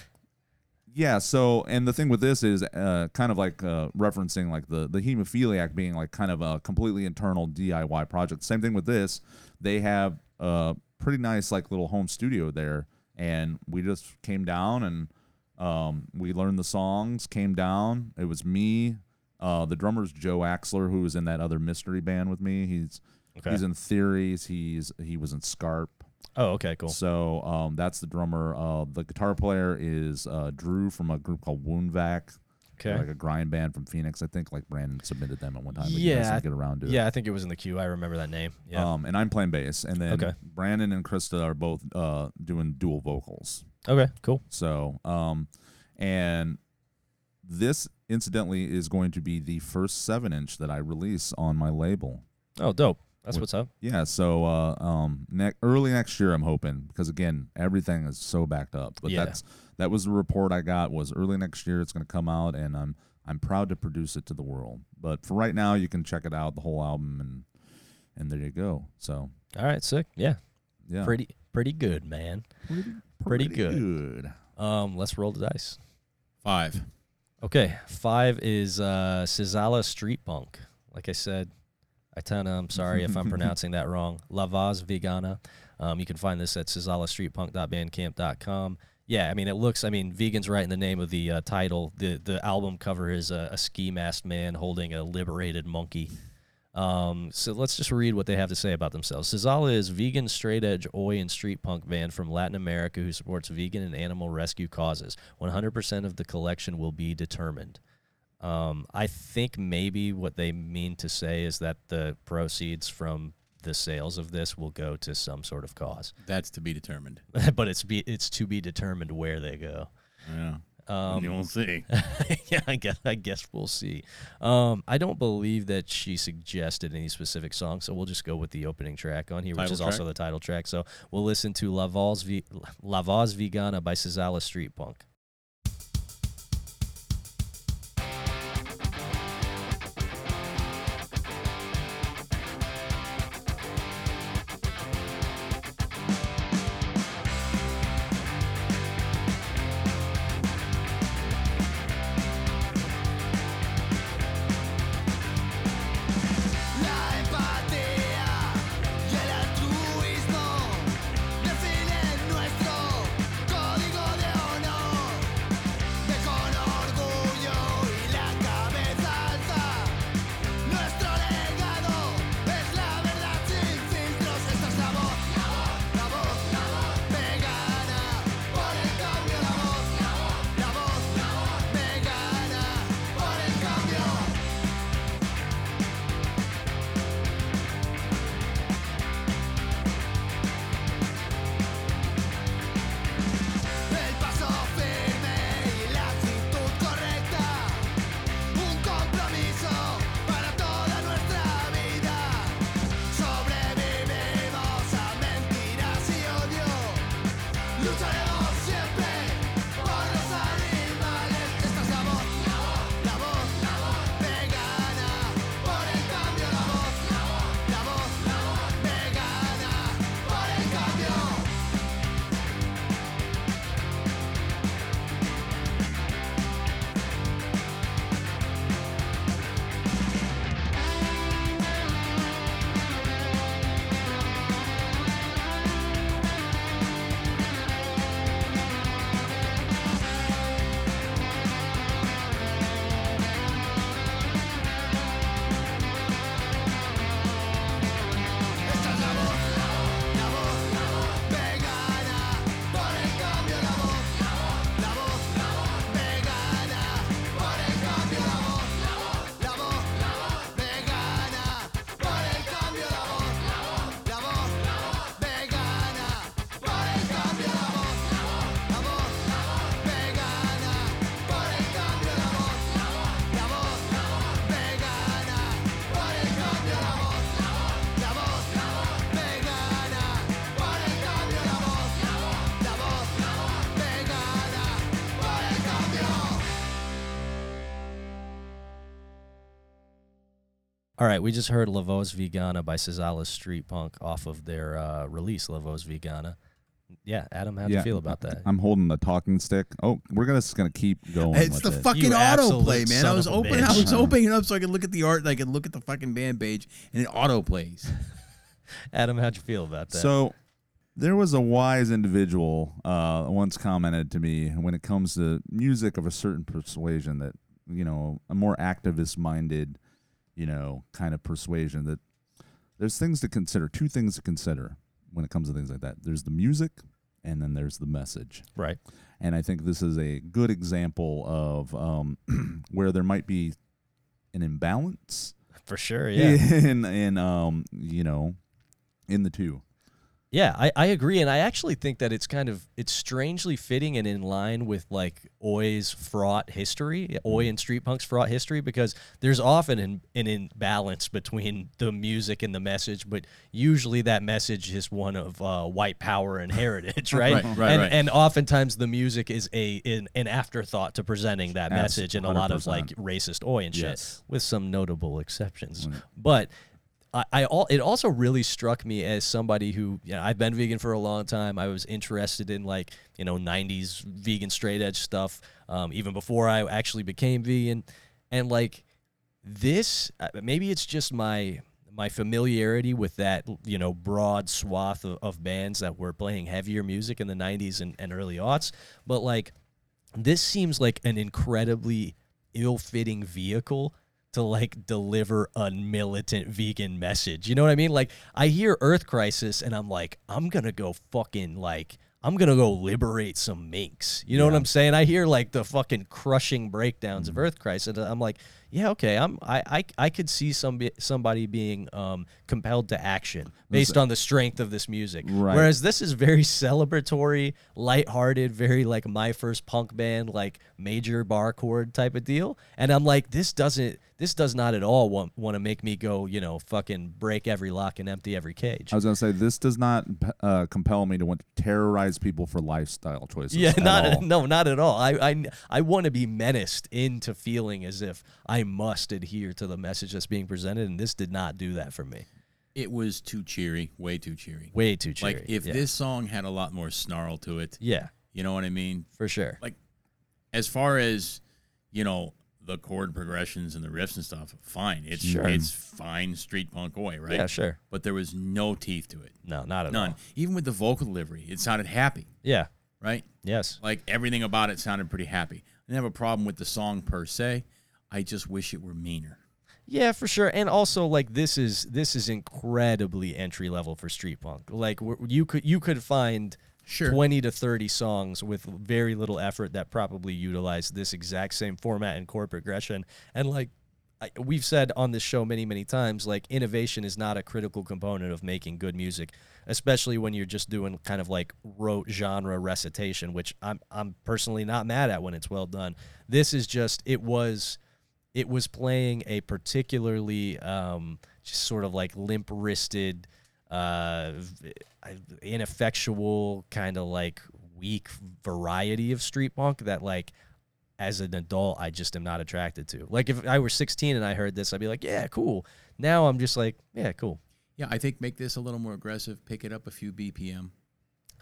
yeah, so, and the thing with this is uh, kind of like uh, referencing like the, the Hemophiliac being like kind of a completely internal D I Y project. Same thing with this. They have a pretty nice like little home studio there, and we just came down and um, we learned the songs, came down. It was me. Uh, the drummer's Joe Axler, who was in that other mystery band with me. He's okay. He's in Theories. He's He was in Scarp. Oh, okay, cool. So um, that's the drummer. Uh, the guitar player is uh, Drew from a group called Woundvac. Okay. Like a grind band from Phoenix. I think like Brandon submitted them at one time. But yeah. You guys didn't get around to it. Yeah, I think it was in the queue. I remember that name. Yeah. Um, and I'm playing bass. And then okay. Brandon and Krista are both uh, doing dual vocals. Okay, cool. So, um, and this, incidentally, is going to be the first seven inch that I release on my label. Oh, dope. That's what's up. Yeah, so uh, um, ne early next year, I'm hoping, because again, everything is so backed up. But yeah. that's that was the report I got was early next year. It's going to come out, and I'm I'm proud to produce it to the world. But for right now, you can check it out, the whole album, and and there you go. So all right, sick. Yeah, yeah, pretty pretty good, man. Pretty, pretty, pretty good. good. Um, let's roll the dice. Five. Okay, five is uh, Sizala Street Punk. Like I said. Itana, I'm sorry if I'm pronouncing that wrong. La Vaz Vegana. Um, you can find this at sizala street punk dot bandcamp dot com. Yeah, I mean, it looks, I mean, vegan's right in the name of the uh, title. The the album cover is a, a ski-masked man holding a liberated monkey. Um, so let's just read what they have to say about themselves. Sizala is vegan, straight-edge, oi, and street punk band from Latin America who supports vegan and animal rescue causes. one hundred percent of the collection will be determined. Um, I think maybe what they mean to say is that the proceeds from the sales of this will go to some sort of cause. That's to be determined. But it's be, it's to be determined where they go. Yeah. Um, You'll see. yeah, I guess, I guess we'll see. Um, I don't believe that she suggested any specific song, so we'll just go with the opening track on here, title which is track. also the title track. So we'll listen to La Voz, v- La Voz Vegana by Cizala Street Punk. All right, we just heard La Voz Vegana by Cizala Street Punk off of their uh, release, La Voz Vegana. Yeah, Adam, how do yeah, you feel about that? I'm holding the talking stick. Oh, we're gonna, just going to keep going. It's with the it. fucking autoplay, man. I was, open, I was opening it up so I could look at the art, and I could look at the fucking band page, and it autoplays. Adam, how'd you feel about that? So there was a wise individual uh, once commented to me when it comes to music of a certain persuasion that, you know, a more activist-minded, you know, kind of persuasion, that there's things to consider, two things to consider when it comes to things like that. There's the music, and then there's the message. Right. And I think this is a good example of um, where there might be an imbalance. For sure, yeah. In, in um, you know, in the two. Yeah, I, I agree, and I actually think that it's kind of, it's strangely fitting and in line with, like, Oi's fraught history, Oi and Street Punk's fraught history, because there's often an, an imbalance between the music and the message, but usually that message is one of uh, white power and heritage, right? right, right, and, right. And oftentimes the music is a an, an afterthought to presenting that That's message in a lot of, like, racist Oi and yes. shit, with some notable exceptions. Mm. But... I, I all, it also really struck me as somebody who, you know, I've been vegan for a long time. I was interested in, like, you know, nineties vegan straight edge stuff, um, even before I actually became vegan. And, like, this, maybe it's just my my familiarity with that, you know, broad swath of, of bands that were playing heavier music in the nineties and, and early aughts. But, like, this seems like an incredibly ill-fitting vehicle to, like, deliver a militant vegan message. You know what I mean? Like, I hear Earth Crisis, and I'm like, I'm going to go fucking, like, I'm going to go liberate some minks. You know yeah. what I'm saying? I hear, like, the fucking crushing breakdowns mm-hmm. of Earth Crisis, and I'm like, yeah, okay, I'm, I, I, I could see somebody, somebody being um, compelled to action based Listen. on the strength of this music. Right. Whereas this is very celebratory, lighthearted, very like my first punk band, like major bar chord type of deal. And I'm like, this doesn't, this does not at all want, want to make me go, you know, fucking break every lock and empty every cage. I was going to say, this does not uh, compel me to want to terrorize people for lifestyle choices. Yeah, not at all. No, not at all. I, I, I want to be menaced into feeling as if I must adhere to the message that's being presented, and this did not do that for me. It was too cheery, way too cheery. Way too cheery. Like, if yeah. this song had a lot more snarl to it. Yeah. You know what I mean? For sure. Like, as far as, you know, the chord progressions and the riffs and stuff, fine. It's sure. it's fine street punk oi, right? Yeah, sure. But there was no teeth to it. No, not at None. all. None. Even with the vocal delivery, it sounded happy. Yeah. Right? Yes. Like, everything about it sounded pretty happy. I didn't have a problem with the song per se. I just wish it were meaner. Yeah, for sure. And also, like, this is this is incredibly entry level for street punk. Like, you could you could find Sure. twenty to thirty songs with very little effort that probably utilize this exact same format and chord progression. And like I, we've said on this show many, many times, like, innovation is not a critical component of making good music, especially when you're just doing kind of like rote genre recitation, which I'm, I'm personally not mad at when it's well done. This is just, it was, it was playing a particularly um, just sort of like limp wristed, uh, ineffectual, kind of like weak variety of street punk that, like, as an adult, I just am not attracted to. Like, if I were sixteen and I heard this, I'd be like, yeah, cool. Now I'm just like, yeah, cool. Yeah, I think make this a little more aggressive, pick it up a few B P M.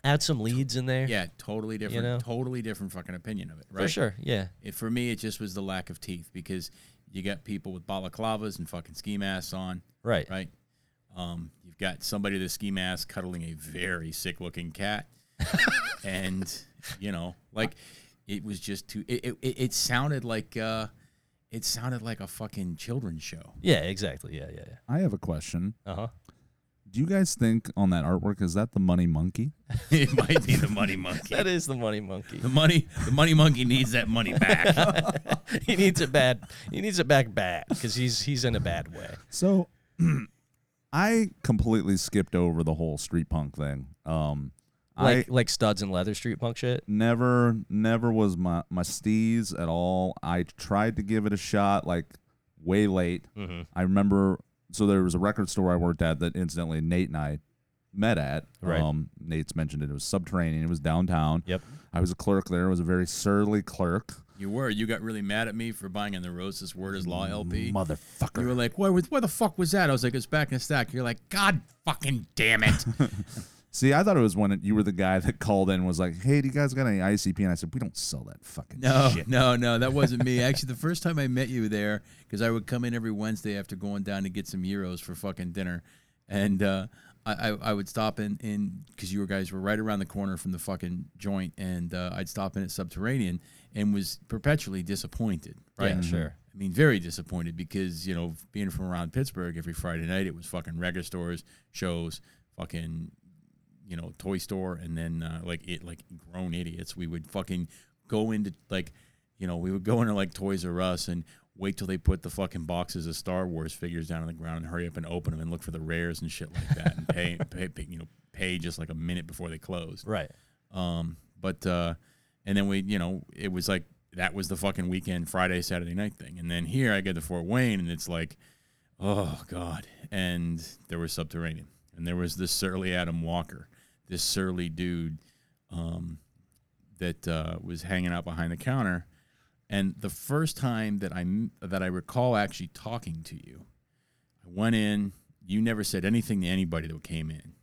Add some leads in there. Yeah, totally different, you know? Totally different fucking opinion of it, right? For sure, yeah. It, for me, it just was the lack of teeth, because you got people with balaclavas and fucking ski masks on. Right. Right. Um, you've got somebody with a ski mask cuddling a very sick-looking cat, and you know, like, it was just too. It it, it sounded like uh, it sounded like a fucking children's show. Yeah, exactly. Yeah, yeah, yeah. I have a question. Uh huh. Do you guys think on that artwork, is that the money monkey? It might be the money monkey. That is the money monkey. The money, the money monkey needs that money back. He needs it bad. He needs it back bad because he's he's in a bad way. So. I completely skipped over the whole street punk thing. Um, like I, like studs and leather street punk shit? Never never was my, my steez at all. I tried to give it a shot, like, way late. Mm-hmm. I remember, so there was a record store I worked at that incidentally Nate and I met at. Right. Um, Nate's mentioned it. It was Subterranean. It was downtown. Yep. I was a clerk there. I was a very surly clerk. You were. You got really mad at me for buying In the Roses Word Is Law L P. Motherfucker. You were like, where, where the fuck was that? I was like, it's back in the stack. You're like, God fucking damn it. See, I thought it was when you were the guy that called in and was like, hey, do you guys got any I C P? And I said, we don't sell that fucking no, shit. No, no, no. That wasn't me. Actually, the first time I met you there, because I would come in every Wednesday after going down to get some Euros for fucking dinner. And uh, I, I, I would stop in, in because you guys were right around the corner from the fucking joint. And uh, I'd stop in at Subterranean. And was perpetually disappointed, right? Yeah, sure. I mean, very disappointed because, you know, being from around Pittsburgh, every Friday night it was fucking record stores, shows, fucking, you know, toy store, and then uh, like it, like grown idiots, we would fucking go into like, you know, we would go into like Toys R Us and wait till they put the fucking boxes of Star Wars figures down on the ground and hurry up and open them and look for the rares and shit like that, and pay, pay, pay, you know, pay just like a minute before they closed, right? Um, but. Uh, And then we, you know, it was like, that was the fucking weekend, Friday, Saturday night thing. And then here I get to Fort Wayne, and it's like, oh, God. And there was Subterranean. And there was this surly Adam Walker, this surly dude um, that uh, was hanging out behind the counter. And the first time that I, that I recall actually talking to you, I went in. You never said anything to anybody that came in.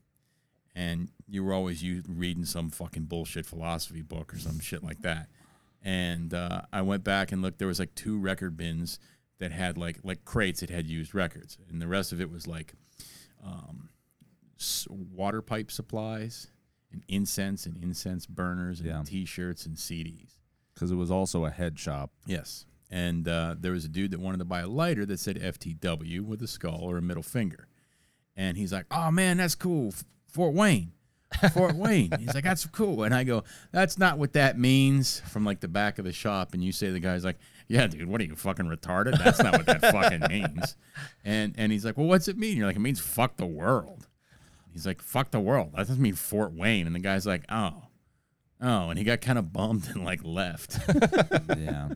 And you were always you reading some fucking bullshit philosophy book or some shit like that. And uh, I went back and looked. There was like two record bins that had like like crates that had used records. And the rest of it was like um, water pipe supplies and incense and incense burners and yeah. T-shirts and C Ds. Because it was also a head shop. Yes. And uh, there was a dude that wanted to buy a lighter that said F T W with a skull or a middle finger. And he's like, oh, man, that's cool. Fort Wayne, Fort Wayne. He's like, that's cool. And I go, that's not what that means from, like, the back of the shop. And you say the guy's like, yeah, dude, what are you, fucking retarded? That's not what that fucking means. And and he's like, well, what's it mean? You're like, it means fuck the world. He's like, fuck the world. That doesn't mean Fort Wayne. And the guy's like, oh. Oh, and he got kind of bummed and, like, left. Yeah.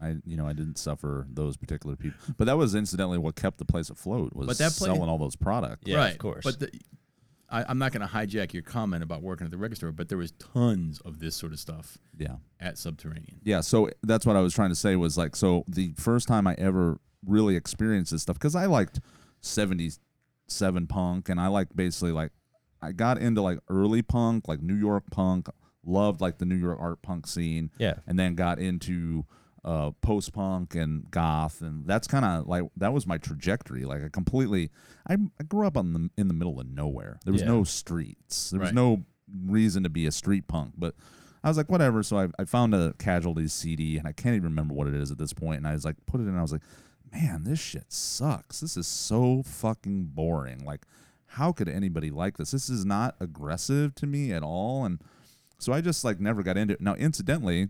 I you know I didn't suffer those particular people, but that was incidentally what kept the place afloat was but that play, selling all those products. Yeah, right, of course. But the, I, I'm not going to hijack your comment about working at the record store, but there was tons of this sort of stuff. Yeah, at Subterranean. Yeah, so that's what I was trying to say was like so the first time I ever really experienced this stuff because I liked seventy-seven punk and I liked basically like I got into like early punk like New York punk, loved like the New York art punk scene. Yeah, and then got into Uh, post-punk and goth, and that's kind of like that was my trajectory. Like I completely, I, I grew up on the in the middle of nowhere. There was yeah. no streets. There right. was no reason to be a street punk. But I was like, whatever. So I, I found a Casualties C D, and I can't even remember what it is at this point. And I was like, put it in. And I was like, man, this shit sucks. This is so fucking boring. Like, how could anybody like this? This is not aggressive to me at all. And so I just like never got into it. Now, incidentally,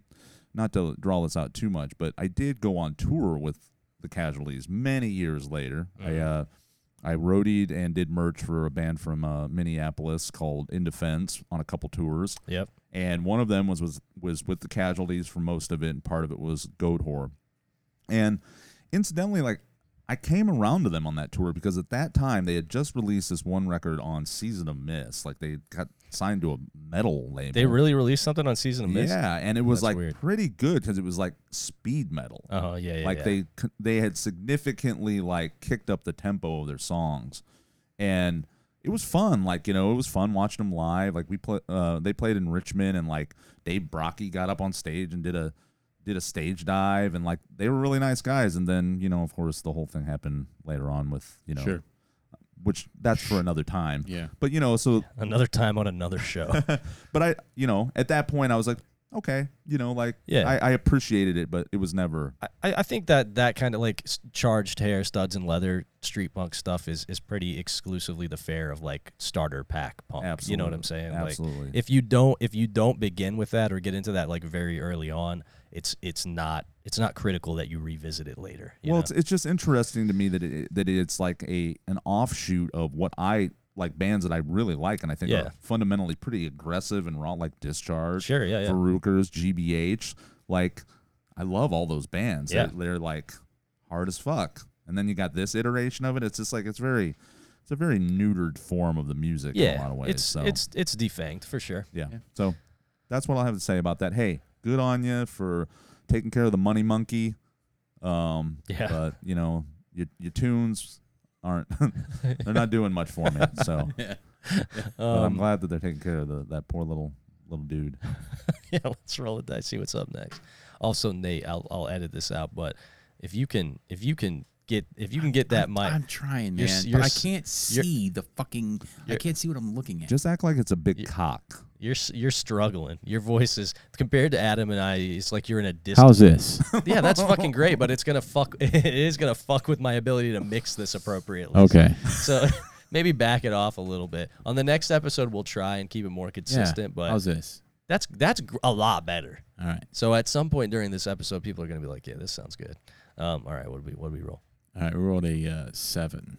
not to draw this out too much, but I did go on tour with the Casualties many years later. Mm-hmm. I uh, I roadied and did merch for a band from uh, Minneapolis called In Defense on a couple tours. Yep. And one of them was was, was with the Casualties for most of it, and part of it was Goat Horror. And incidentally, like I came around to them on that tour because at that time they had just released this one record on Season of Mist. Like they got signed to a metal label. They really released something on Season of Mist? Yeah, and it was That's like weird. pretty good because it was like speed metal. Oh, yeah, yeah. Like yeah. they they had significantly like kicked up the tempo of their songs. And it was fun. Like, you know, it was fun watching them live. Like we play, uh, they played in Richmond, and like Dave Brockie got up on stage and did a did a stage dive, and like they were really nice guys. And then, you know, of course the whole thing happened later on with, you know, sure. which that's for another time. Yeah. But you know, so another time on another show, but I, you know, at that point I was like, okay, you know, like yeah. I, I appreciated it, but it was never, I, I think that that kind of like charged hair, studs and leather street punk stuff is, is pretty exclusively the fare of like starter pack punk. Absolutely. You know what I'm saying? Absolutely. Like, if you don't, if you don't begin with that or get into that, like very early on, it's it's not it's not critical that you revisit it later. You well, know? it's it's just interesting to me that it, that it's like a an offshoot of what I like bands that I really like and I think yeah. are fundamentally pretty aggressive and raw, like Discharge, sure, yeah, yeah. Verrucers, G B H. Like I love all those bands. Yeah. They're, they're like hard as fuck. And then you got this iteration of it. It's just like it's very it's a very neutered form of the music yeah, in a lot of ways. It's so. it's it's defanged for sure. Yeah. yeah. So that's what I'll have to say about that. Hey, good on you for taking care of the money monkey. Um, yeah. But, you know, your, your tunes aren't, they're not doing much for me. So yeah. Yeah. But um, I'm glad that they're taking care of the, that poor little little dude. Yeah, let's roll the dice, see what's up next. Also, Nate, I'll, I'll edit this out, but if you can, if you can get, if you can get that I'm, mic. I'm trying, man. You're, you're, but I can't see the fucking, I can't see what I'm looking at. Just act like it's a big cock. You're you're struggling. Your voice is compared to Adam and I. It's like you're in a distance. How's this? Yeah, that's fucking great, but it's gonna fuck. It is gonna fuck with my ability to mix this appropriately. Okay. So maybe back it off a little bit. On the next episode, we'll try and keep it more consistent. Yeah. But how's this? That's that's a lot better. All right. So at some point during this episode, people are gonna be like, "Yeah, this sounds good." Um. All right. What did we What did we roll? All right. We rolled a uh, seven.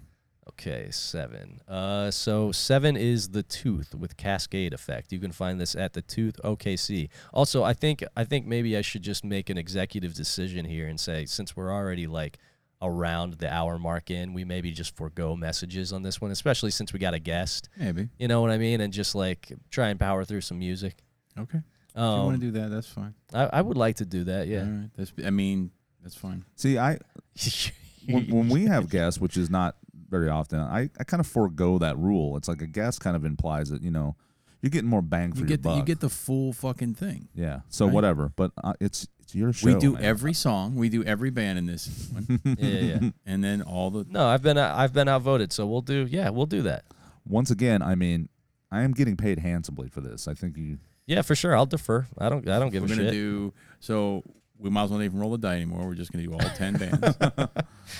Okay, seven. Uh, so seven is The Tooth with Cascade Effect. You can find this at The Tooth O K C. Also, I think I think maybe I should just make an executive decision here and say, since we're already like around the hour mark in, we maybe just forego messages on this one, especially since we got a guest. Maybe. You know what I mean? And just like try and power through some music. Okay. Um, if you want to do that, that's fine. I, I would like to do that, yeah. All right. That's, I mean, that's fine. See, I when, when we have guests, which is not very often, I, I kind of forego that rule. It's like a guest kind of implies that, you know, you're getting more bang for you your get the, buck. You get the full fucking thing. Yeah. So right? whatever. But uh, it's it's your show. We do man. every song. We do every band in this one. yeah, yeah, yeah. And then all the no, I've been uh, I've been outvoted, so we'll do yeah, we'll do that. Once again, I mean, I am getting paid handsomely for this. I think you. Yeah, for sure. I'll defer. I don't. I don't give We're a shit. We're gonna do so. We might as well not even roll the die anymore. We're just gonna do all ten bands.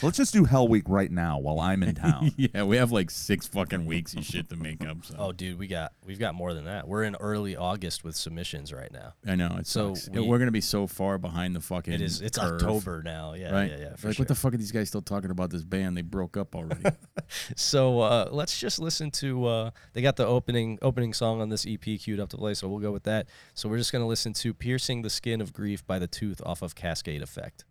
Let's just do Hell Week right now while I'm in town. Yeah, we have like six fucking weeks of shit to make up. So. Oh, dude, we got we've got more than that. We're in early August with submissions right now. I know. It so we, we're gonna be so far behind the fucking. It is. It's curve. October now. Yeah, right? yeah, yeah. For like, sure. What the fuck are these guys still talking about? This band they broke up already. So uh, let's just listen to. Uh, they got the opening opening song on this E P queued up to play, so we'll go with that. So we're just gonna listen to "Piercing the Skin of Grief" by The Tooth off of Cascade Effect.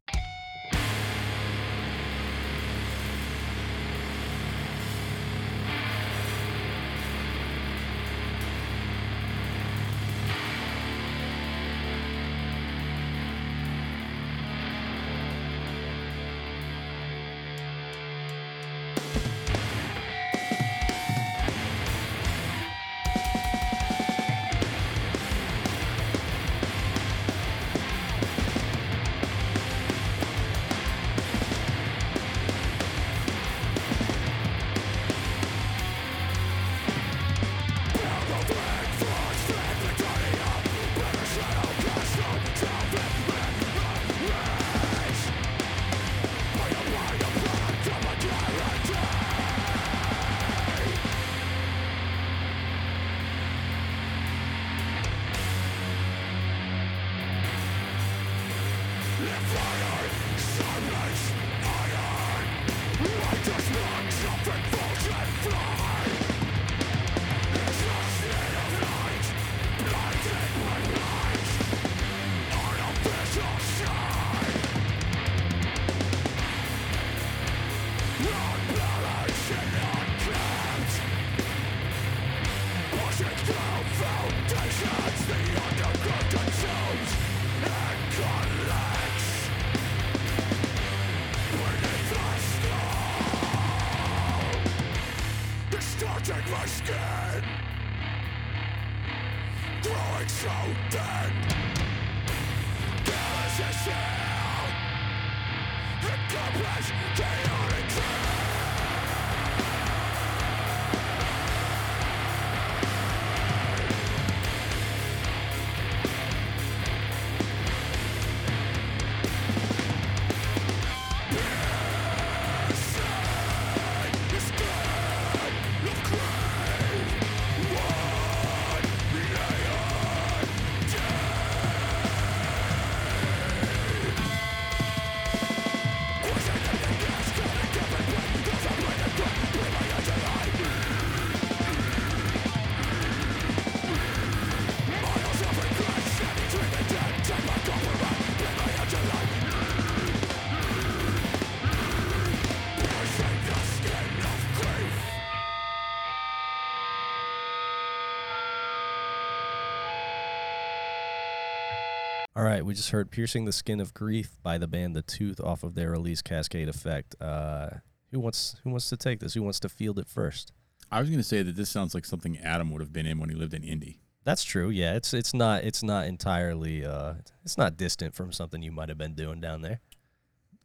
We just heard "Piercing the Skin of Grief" by the band The Tooth off of their release Cascade Effect. Uh, who wants who wants to take this? Who wants to field it first? I was going to say that this sounds like something Adam would have been in when he lived in Indy. That's true. Yeah, it's it's not it's not entirely uh, it's not distant from something you might have been doing down there.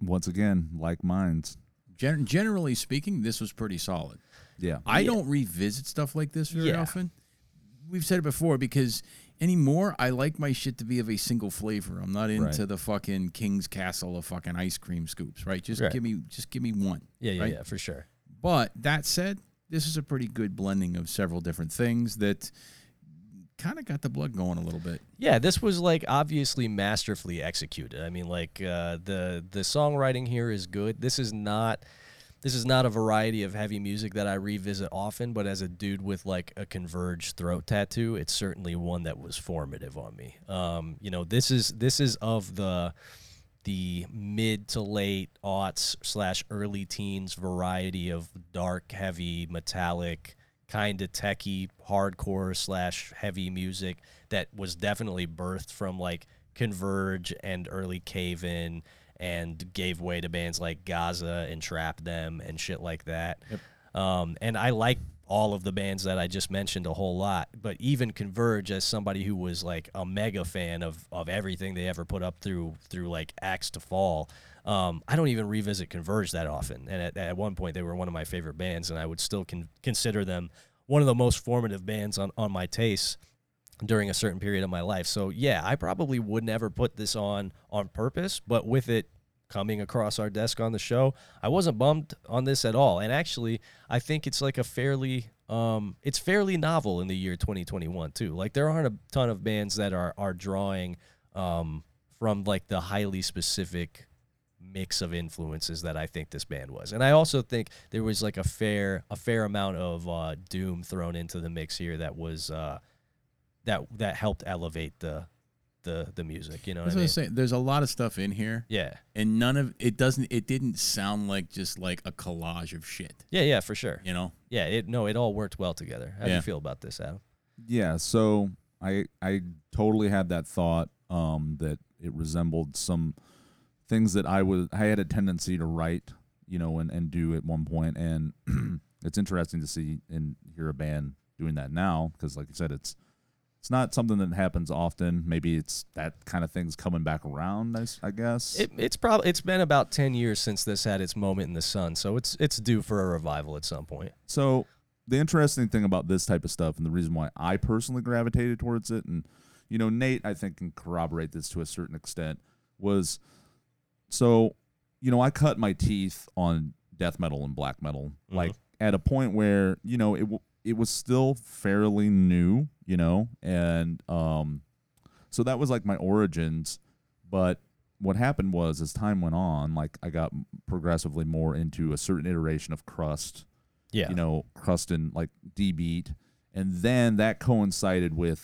Once again, like minds. Gen- generally speaking, this was pretty solid. Yeah, I yeah. don't revisit stuff like this very yeah. often. We've said it before because. Anymore, I like my shit to be of a single flavor. I'm not into right. the fucking King's Castle of fucking ice cream scoops, right? Just right. give me, just give me one. Yeah, yeah, right? yeah, for sure. But that said, this is a pretty good blending of several different things that kind of got the blood going a little bit. Yeah, this was like obviously masterfully executed. I mean, like uh, the the songwriting here is good. This is not. This is not a variety of heavy music that I revisit often, but as a dude with like a Converge throat tattoo, it's certainly one that was formative on me. Um, you know, this is this is of the the mid to late aughts slash early teens variety of dark, heavy, metallic, kind of techie, hardcore slash heavy music that was definitely birthed from like Converge and early Cave-In. And gave way to bands like Gaza and Trap Them and shit like that. Yep. Um, and I like all of the bands that I just mentioned a whole lot. But even Converge, as somebody who was like a mega fan of of everything they ever put up through through like Axe to Fall, um, I don't even revisit Converge that often. And at, at one point, they were one of my favorite bands, and I would still con- consider them one of the most formative bands on, on my tastes during a certain period of my life. So, yeah, I probably would never put this on on purpose, but with it coming across our desk on the show. I wasn't bummed on this at all. And actually, I think it's like a fairly, um, it's fairly novel in the year twenty twenty-one too. Like there aren't a ton of bands that are, are drawing um, from like the highly specific mix of influences that I think this band was. And I also think there was like a fair, a fair amount of uh, doom thrown into the mix here that was, uh, that, that helped elevate the, the the music, you know what I mean? That's what I was saying. There's a lot of stuff in here. Yeah. And none of it doesn't it didn't sound like just like a collage of shit. Yeah, yeah, for sure. You know? Yeah, it no, it all worked well together. How yeah. do you feel about this, Adam? Yeah, so I I totally had that thought um that it resembled some things that I was I had a tendency to write, you know, and, and do at one point, and it's interesting to see and hear a band doing that now, because like I said, it's It's not something that happens often. Maybe it's that kind of thing's coming back around, I, I guess. It, it's probably it's been about ten years since this had its moment in the sun, so it's it's due for a revival at some point. So the interesting thing about this type of stuff, and the reason why I personally gravitated towards it, and you know, Nate I think can corroborate this to a certain extent, was so you know I cut my teeth on death metal and black metal, mm-hmm. like at a point where you know it. W It was still fairly new, you know, and um, so that was like my origins. But what happened was, as time went on, like I got progressively more into a certain iteration of crust, yeah, you know, crust and like D-beat, and then that coincided with,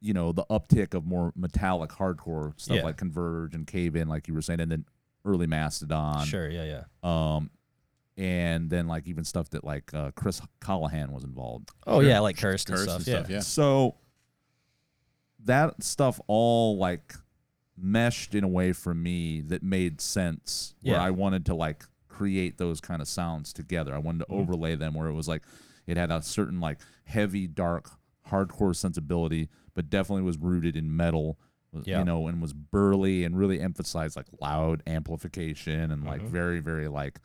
you know, the uptick of more metallic hardcore stuff yeah. like Converge and Cave In, like you were saying, and then early Mastodon. Sure, yeah, yeah. Um. And then, like, even stuff that, like, uh, Chris Callahan was involved. Oh, yeah, like Cursed, Cursed and stuff. And stuff yeah. yeah. So that stuff all, like, meshed in a way for me that made sense yeah. where I wanted to, like, create those kind of sounds together. I wanted to mm-hmm. overlay them where it was, like, it had a certain, like, heavy, dark, hardcore sensibility, but definitely was rooted in metal, yeah. you know, and was burly and really emphasized, like, loud amplification and, like, mm-hmm. very, very, like...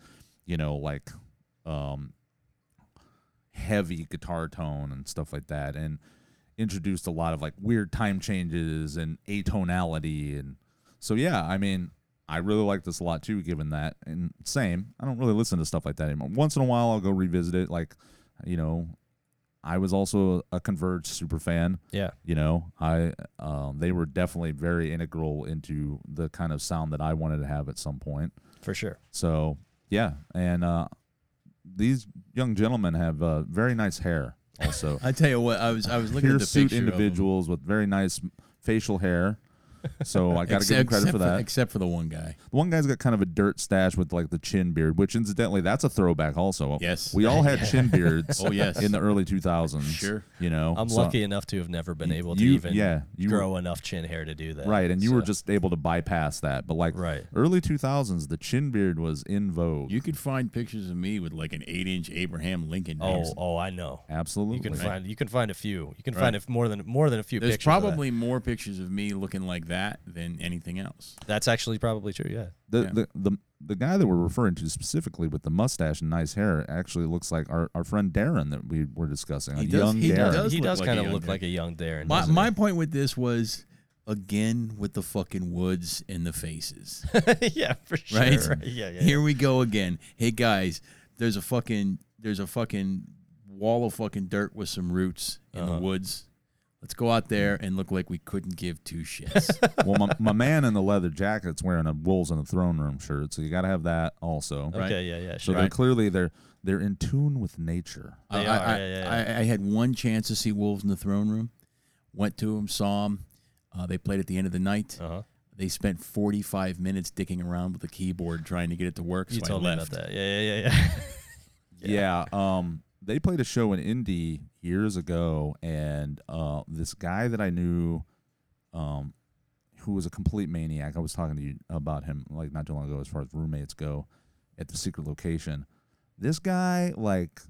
you know, like um, heavy guitar tone and stuff like that, and introduced a lot of like weird time changes and atonality. And so, yeah, I mean, I really like this a lot too, given that. And same, I don't really listen to stuff like that anymore. Once in a while, I'll go revisit it. Like, you know, I was also a Converge super fan. Yeah. You know, I um, they were definitely very integral into the kind of sound that I wanted to have at some point. For sure. So... yeah, and uh, these young gentlemen have uh, very nice hair. Also, I tell you what, I was I was looking at the picture individuals of with very nice facial hair. So I got to give him credit for that, for, except for the one guy. The one guy's got kind of a dirt stash with like the chin beard, which incidentally, that's a throwback. Also, yes, we all had chin beards. Oh yes, in the early two thousands. Sure, you know, I'm so lucky enough to have never been you, able to you, even yeah, you grow were, enough chin hair to do that. Right, and you so. were just able to bypass that. But like right. early two thousands, the chin beard was in vogue. You could find pictures of me with like an eight inch Abraham Lincoln. Oh, beard. oh, I know. Absolutely, you can right. find you can find a few. You can right. find a, more than more than a few. There's pictures probably more pictures of me looking like that. that than anything else. That's actually probably true, yeah. The, yeah. the the the guy that we're referring to specifically with the mustache and nice hair actually looks like our, our friend Darren that we were discussing. He a does, young he Darren. Does he does kind of look, like, look Darren. like a young Darren. My, my point with this was, again, with the fucking woods and the faces. yeah, for sure. Right? right? Yeah, yeah. Here yeah. we go again. Hey, guys, there's a fucking, there's a fucking wall of fucking dirt with some roots in uh-huh. the woods. Let's go out there and look like we couldn't give two shits. Well, my, my man in the leather jacket's wearing a Wolves in the Throne Room shirt, so you got to have that also. Okay, right? yeah, yeah, sure. So they're clearly they're they're in tune with nature. They I, are, I, yeah, yeah, yeah. I, I had one chance to see Wolves in the Throne Room. Went to them, saw them. Uh, they played at the end of the night. Uh-huh. They spent forty-five minutes dicking around with the keyboard trying to get it to work. You so told I left. me about that. Yeah, yeah, yeah, yeah. yeah. yeah um, They played a show in Indy years ago, and uh, this guy that I knew um, who was a complete maniac, I was talking to you about him like not too long ago as far as roommates go at the secret location. This guy like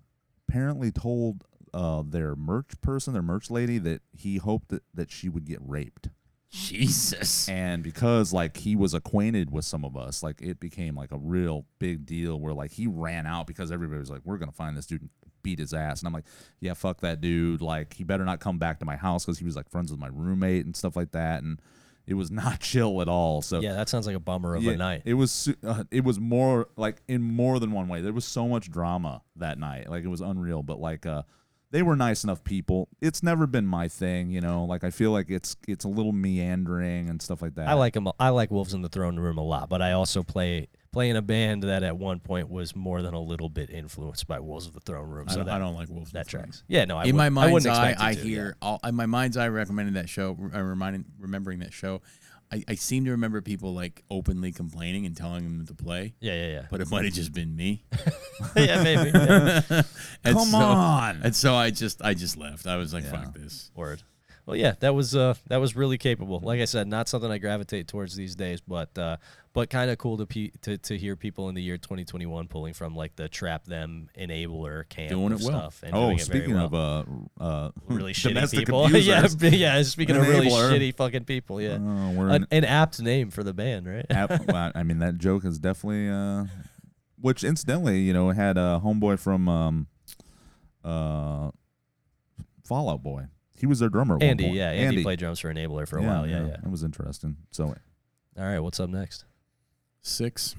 apparently told uh, their merch person, their merch lady, that he hoped that, that she would get raped. Jesus. And because like he was acquainted with some of us, like it became like a real big deal where like he ran out because everybody was like, we're going to find this dude and beat his ass. And I'm like, yeah, fuck that dude. Like he better not come back to my house because he was like friends with my roommate and stuff like that. And It was not chill at all. So yeah, that sounds like a bummer of yeah, a night. It was uh, it was more like in more than one way. There was so much drama that night. Like it was unreal, but like uh they were nice enough people. It's never been my thing, you know. Like I feel like it's it's a little meandering and stuff like that. I like them. I like Wolves in the Throne Room a lot, but I also play play in a band that at one point was more than a little bit influenced by Wolves of the Throne Room. So I don't, that, I don't like Wolves. That tracks. Yeah, no. I in my mind's I eye, I to, hear. Yeah. All, in my mind's eye, recommending that show. I reminding remembering that show. I, I seem to remember people like openly complaining and telling them to play. Yeah, yeah, yeah. But it might have just been me. yeah, maybe. Yeah. Come so, on. And so I just, I just left. I was like, yeah. fuck this. Word. Well, yeah, that was, uh, that was really capable. Like I said, not something I gravitate towards these days, but, uh, but kind of cool to, pe to to hear people in the year twenty twenty-one pulling from like the trap them enabler camp doing it stuff. Well. And oh, doing it speaking well. of uh, uh, really shitty people, yeah, yeah. Speaking of really shitty fucking people, yeah. Uh, we're an, an apt name for the band, right? apt, well, I mean, that joke is definitely, uh, which incidentally, you know, had a homeboy from um, uh, Fall Out Boy. He was their drummer. Andy, yeah. Andy, Andy played drums for Enabler for a yeah, while. Yeah, yeah, yeah. That was interesting. So, all right, what's up next? Six.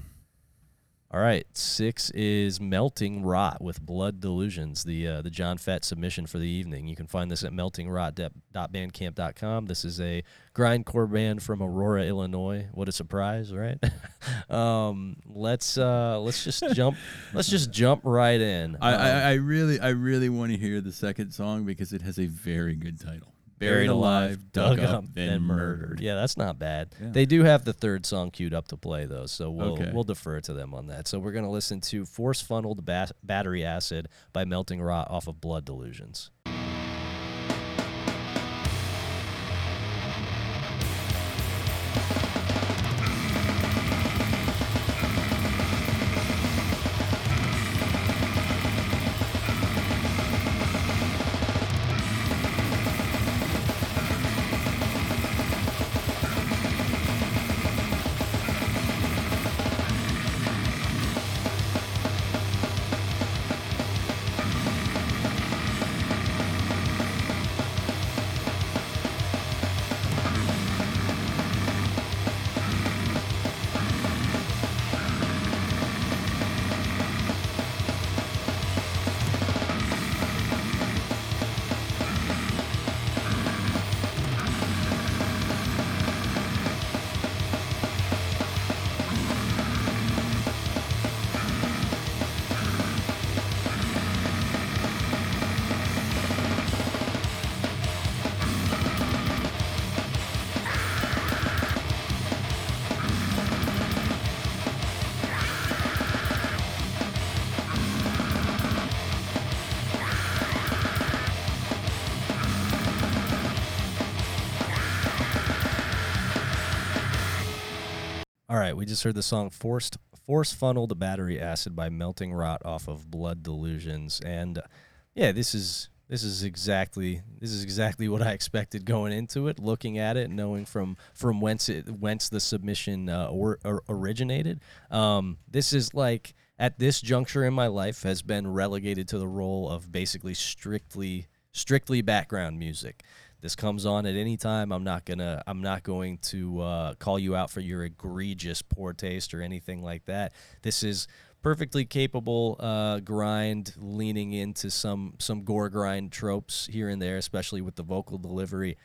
All right, six is Melting Rot with Blood Delusions, the uh, the John Fett submission for the evening. You can find this at melting rot dot bandcamp dot com. This is a grindcore band from Aurora, Illinois. What a surprise, right? um, let's uh, let's just jump let's just jump right in. I, um, I, I really I really want to hear the second song because it has a very good title. Buried Alive, Dug Up, Then Murdered. Yeah, that's not bad. Yeah. They do have the third song queued up to play, though, so we'll okay. we'll defer to them on that. So we're going to listen to Force Funneled Bas Battery Acid by Melting Rot off of Blood Delusions. We just heard the song Forced, Force Funneled Battery Acid by Melting Rot off of Blood Delusions. And uh, yeah, this is this is exactly this is exactly what I expected going into it, looking at it, knowing from from whence it whence the submission uh, or, or originated. Um, this is like at this juncture in my life has been relegated to the role of basically strictly strictly background music. This comes on at any time. I'm not gonna. I'm not going to uh, call you out for your egregious poor taste or anything like that. This is perfectly capable uh, grind, leaning into some some gore grind tropes here and there, especially with the vocal delivery.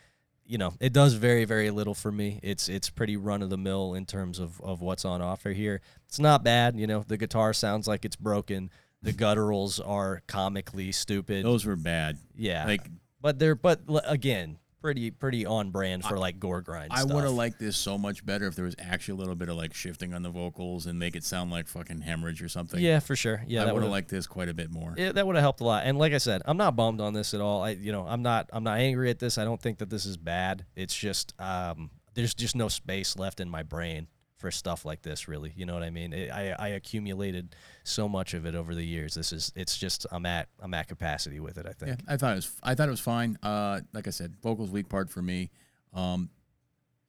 You know, it does very very little for me. It's it's pretty run of the mill in terms of of what's on offer here. It's not bad. You know, the guitar sounds like it's broken. The gutturals are comically stupid. Those were bad. Yeah. Like. But they're but again, pretty pretty on brand for like gore grind stuff. I would have liked this so much better if there was actually a little bit of like shifting on the vocals and make it sound like fucking Hemorrhage or something. Yeah, for sure. Yeah, I would have liked this quite a bit more. Yeah, that would have helped a lot. And like I said, I'm not bummed on this at all. I you know I'm not I'm not angry at this. I don't think that this is bad. It's just um there's just no space left in my brain for stuff like this, really. You know what I mean? It, I I accumulated so much of it over the years. This is it's just I'm at I'm at capacity with it, I think. Yeah, I thought it was I thought it was fine. Uh, like I said, vocals weak part for me. Um,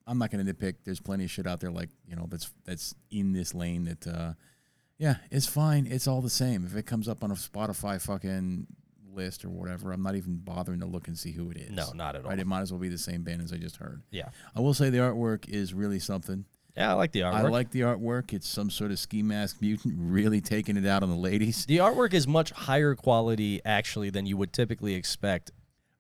I'm not gonna nitpick. There's plenty of shit out there like you know that's that's in this lane that uh, yeah, it's fine. It's all the same. If it comes up on a Spotify fucking list or whatever, I'm not even bothering to look and see who it is. No, not at all. Right? It might as well be the same band as I just heard. Yeah. I will say the artwork is really something. Yeah, I like the artwork. I like the artwork. It's some sort of ski mask mutant really taking it out on the ladies. The artwork is much higher quality, actually, than you would typically expect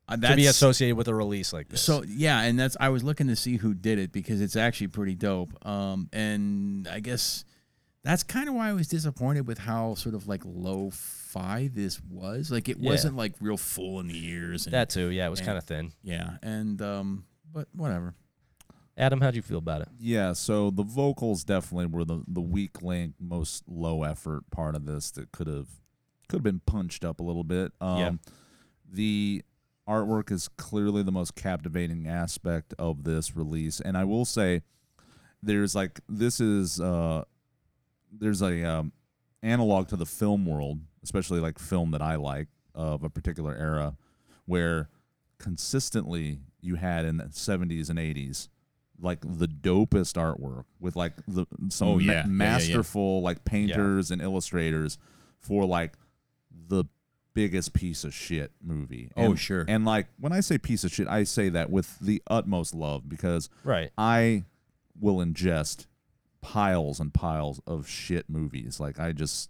uh, to be associated with a release like this. So, yeah, and that's I was looking to see who did it because it's actually pretty dope. Um, and I guess that's kind of why I was disappointed with how sort of like lo-fi this was. Like it yeah. wasn't like real full in the ears. And, that too, yeah, it was kind of thin. Yeah, and um, but whatever. Adam, how'd you feel about it? Yeah, so the vocals definitely were the, the weak link, most low effort part of this that could have could have been punched up a little bit. Um, yeah. The artwork is clearly the most captivating aspect of this release, and I will say there's like this is uh, there's a um, analog to the film world, especially like film that I like of a particular era, where consistently you had in the seventies and eighties. Like the dopest artwork with like the some oh, yeah. ma masterful yeah, yeah, yeah. like painters yeah. and illustrators for like the biggest piece of shit movie. And, oh sure. And like when I say piece of shit, I say that with the utmost love because right. I will ingest piles and piles of shit movies. Like I just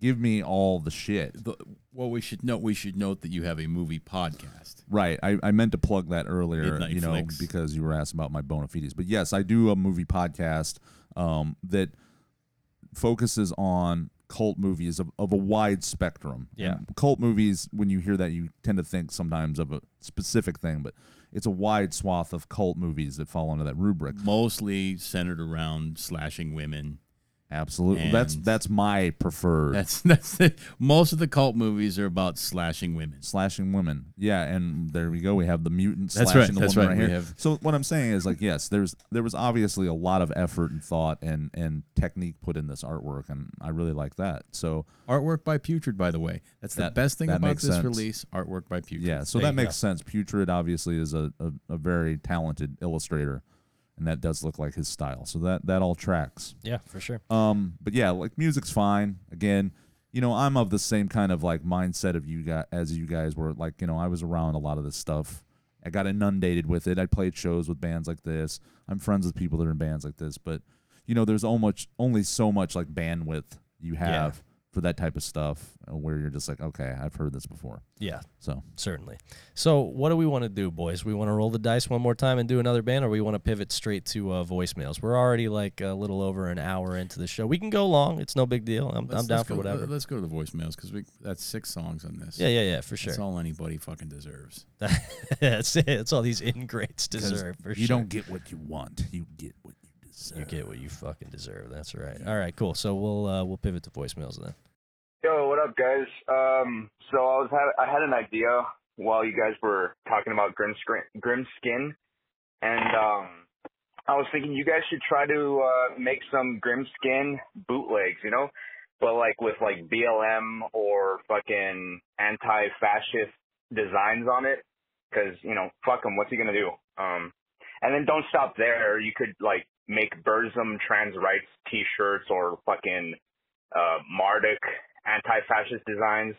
give me all the shit. The, well, we should note we should note that you have a movie podcast. Right. I, I meant to plug that earlier, Midnight you know, Flicks. Because you were asked about my bona fides. But yes, I do a movie podcast um, that focuses on cult movies of, of a wide spectrum. Yeah. And cult movies, when you hear that, you tend to think sometimes of a specific thing, but it's a wide swath of cult movies that fall under that rubric. Mostly centered around slashing women. Absolutely. And that's that's my preferred. That's that's it. Most of the cult movies are about slashing women. Slashing women. Yeah, and there we go. We have the mutant that's slashing right, the woman right, right here. Have... So what I'm saying is like yes, there's there was obviously a lot of effort and thought and and technique put in this artwork and I really like that. So artwork by Putrid, by the way. That's that, the best thing about this sense. release, artwork by Putrid. Yeah, so there that makes go. sense. Putrid obviously is a, a a very talented illustrator. And that does look like his style. So that, that all tracks. Yeah, for sure. Um, but yeah, like music's fine. Again, you know, I'm of the same kind of like mindset of you guys as you guys were. Like, you know, I was around a lot of this stuff. I got inundated with it. I played shows with bands like this. I'm friends with people that are in bands like this. But, you know, there's almost only so much like bandwidth you have yeah. for that type of stuff where you're just like, okay, I've heard this before. Yeah, so certainly. So what do we want to do, boys? We want to roll the dice one more time and do another band, or we want to pivot straight to uh, voicemails? We're already like a little over an hour into the show. We can go long. It's no big deal. I'm, I'm down for go, whatever. Let's go to the voicemails because we that's six songs on this. Yeah, yeah, yeah, for sure. That's all anybody fucking deserves. That's it. That's all these ingrates deserve, for you sure. You don't get what you want. You get what you deserve. You get what you fucking deserve. That's right. All right, cool. So we'll, uh, we'll pivot to voicemails then. Yo, what up, guys? Um, so I was ha I had an idea while you guys were talking about Grim, Grim Skin, and um, I was thinking you guys should try to uh, make some Grim Skin bootlegs, you know, but like with like B L M or fucking anti-fascist designs on it, because you know, fuck them. What's he gonna do? Um, and then don't stop there. You could like make Burzum trans rights T-shirts or fucking uh, Marduk. Anti-fascist designs.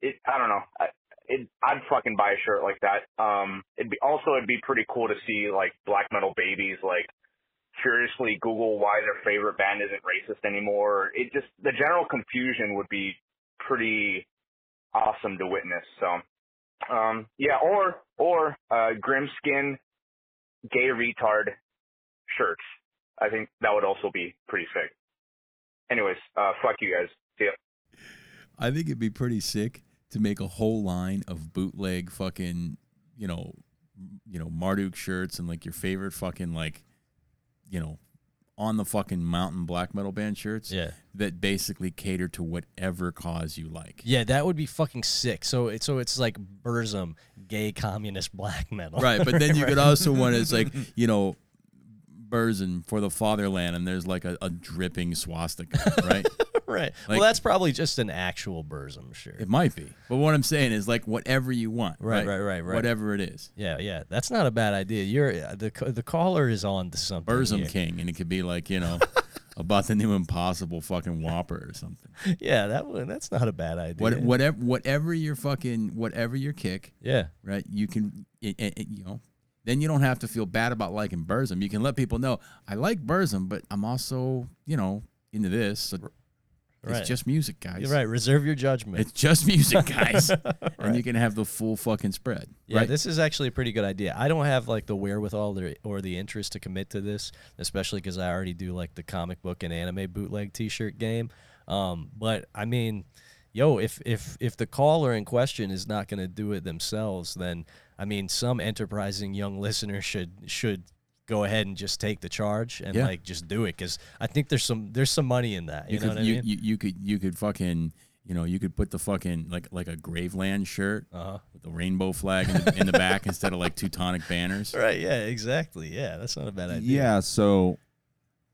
It, I don't know. I, it, I'd fucking buy a shirt like that. Um, it'd be also it'd be pretty cool to see like black metal babies like furiously Google why their favorite band isn't racist anymore. It just the general confusion would be pretty awesome to witness. So, um, yeah, or or uh, Grimskin gay retard shirts. I think that would also be pretty sick. Anyways, uh, fuck you guys. See ya. I think it'd be pretty sick to make a whole line of bootleg fucking, you know, you know, Marduk shirts and like your favorite fucking like, you know, on the fucking mountain black metal band shirts. Yeah. That basically cater to whatever cause you like. Yeah, that would be fucking sick. So it's so it's like Burzum, gay communist black metal. Right, but then you right. could also want it's like, you know, Burzum for the fatherland, and there's like a, a dripping swastika, right? Right. Like, well, that's probably just an actual Burzum shirt. It might be. But what I'm saying is, like, whatever you want. Right, right, right, right. right. Whatever it is. Yeah, yeah. That's not a bad idea. You're the the caller is on to something. Burzum here. King, and it could be like, you know, about the new Impossible fucking Whopper or something. Yeah, that one, that's not a bad idea. What, whatever, whatever your fucking, whatever your kick. Yeah. Right. You can, it, it, it, you know, then you don't have to feel bad about liking Burzum. You can let people know I like Burzum, but I'm also, you know, into this. So right. It's just music, guys. You're right. Reserve your judgment. It's just music, guys. Right. And you can have the full fucking spread. Yeah, right? This is actually a pretty good idea. I don't have, like, the wherewithal or, or the interest to commit to this, especially because I already do, like, the comic book and anime bootleg T-shirt game. Um, but, I mean, yo, if, if, if the caller in question is not going to do it themselves, then, I mean, some enterprising young listener should should – go ahead and just take the charge and yeah. like just do it, because I think there's some there's some money in that. You, you know could, what I you, mean? You, you could you could fucking you know you could put the fucking like like a Graveland shirt uh-huh. with the rainbow flag in the, in the back instead of like Teutonic banners. Right? Yeah, exactly. Yeah, that's not a bad idea. Yeah, so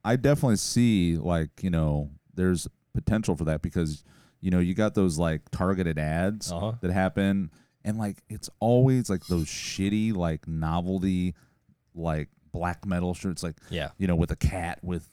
I definitely see, like, you know, there's potential for that, because you know you got those like targeted ads uh-huh. that happen, and like it's always like those shitty like novelty like black metal shirts, like, yeah, you know, with a cat with,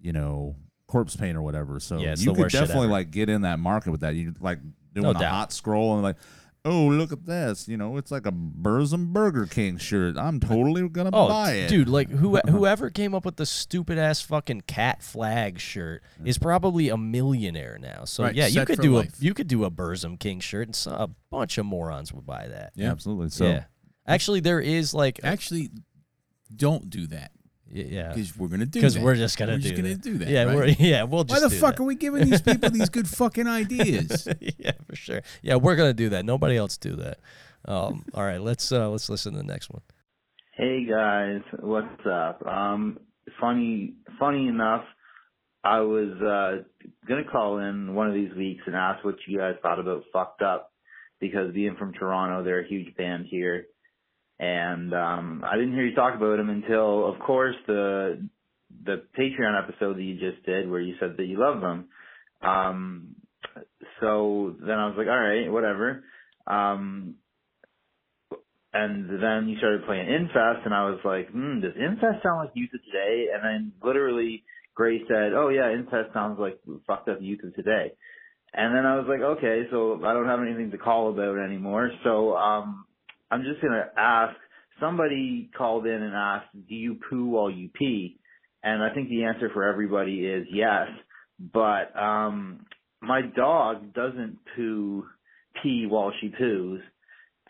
you know, corpse paint or whatever. So yeah, you could definitely like get in that market with that. You like doing no a doubt. hot scroll and like, oh, look at this, you know, it's like a Burzum Burger King shirt. I'm totally gonna oh, buy it, dude. Like who whoever came up with the stupid ass fucking cat flag shirt is probably a millionaire now. So right, yeah, you could do life. a you could do a Burzum King shirt, and a bunch of morons would buy that. Yeah, yeah. absolutely. So yeah. actually, there is like actually. Don't do that. Yeah. Because we're going to do that. Because we're just going to do, gonna do that. Yeah, right? we're, yeah, we'll just Why the do fuck that. are we giving these people these good fucking ideas? Yeah, for sure. Yeah, we're going to do that. Nobody else do that. Um, all right, let's, uh, let's listen to the next one. Hey, guys. What's up? Um, funny, funny enough, I was uh, going to call in one of these weeks and ask what you guys thought about Fucked Up, because being from Toronto, they're a huge band here. And um, I didn't hear you talk about him until, of course, the the Patreon episode that you just did, where you said that you love him. Um, so then I was like, all right, whatever. Um, and then you started playing Infest, and I was like, hmm, does Infest sound like Youth of Today? And then literally Gray said, oh, yeah, Infest sounds like Fucked Up Youth of Today. And then I was like, okay, so I don't have anything to call about anymore. So um I'm just going to ask, somebody called in and asked, do you poo while you pee? And I think the answer for everybody is yes. But um, my dog doesn't poo, pee while she poos.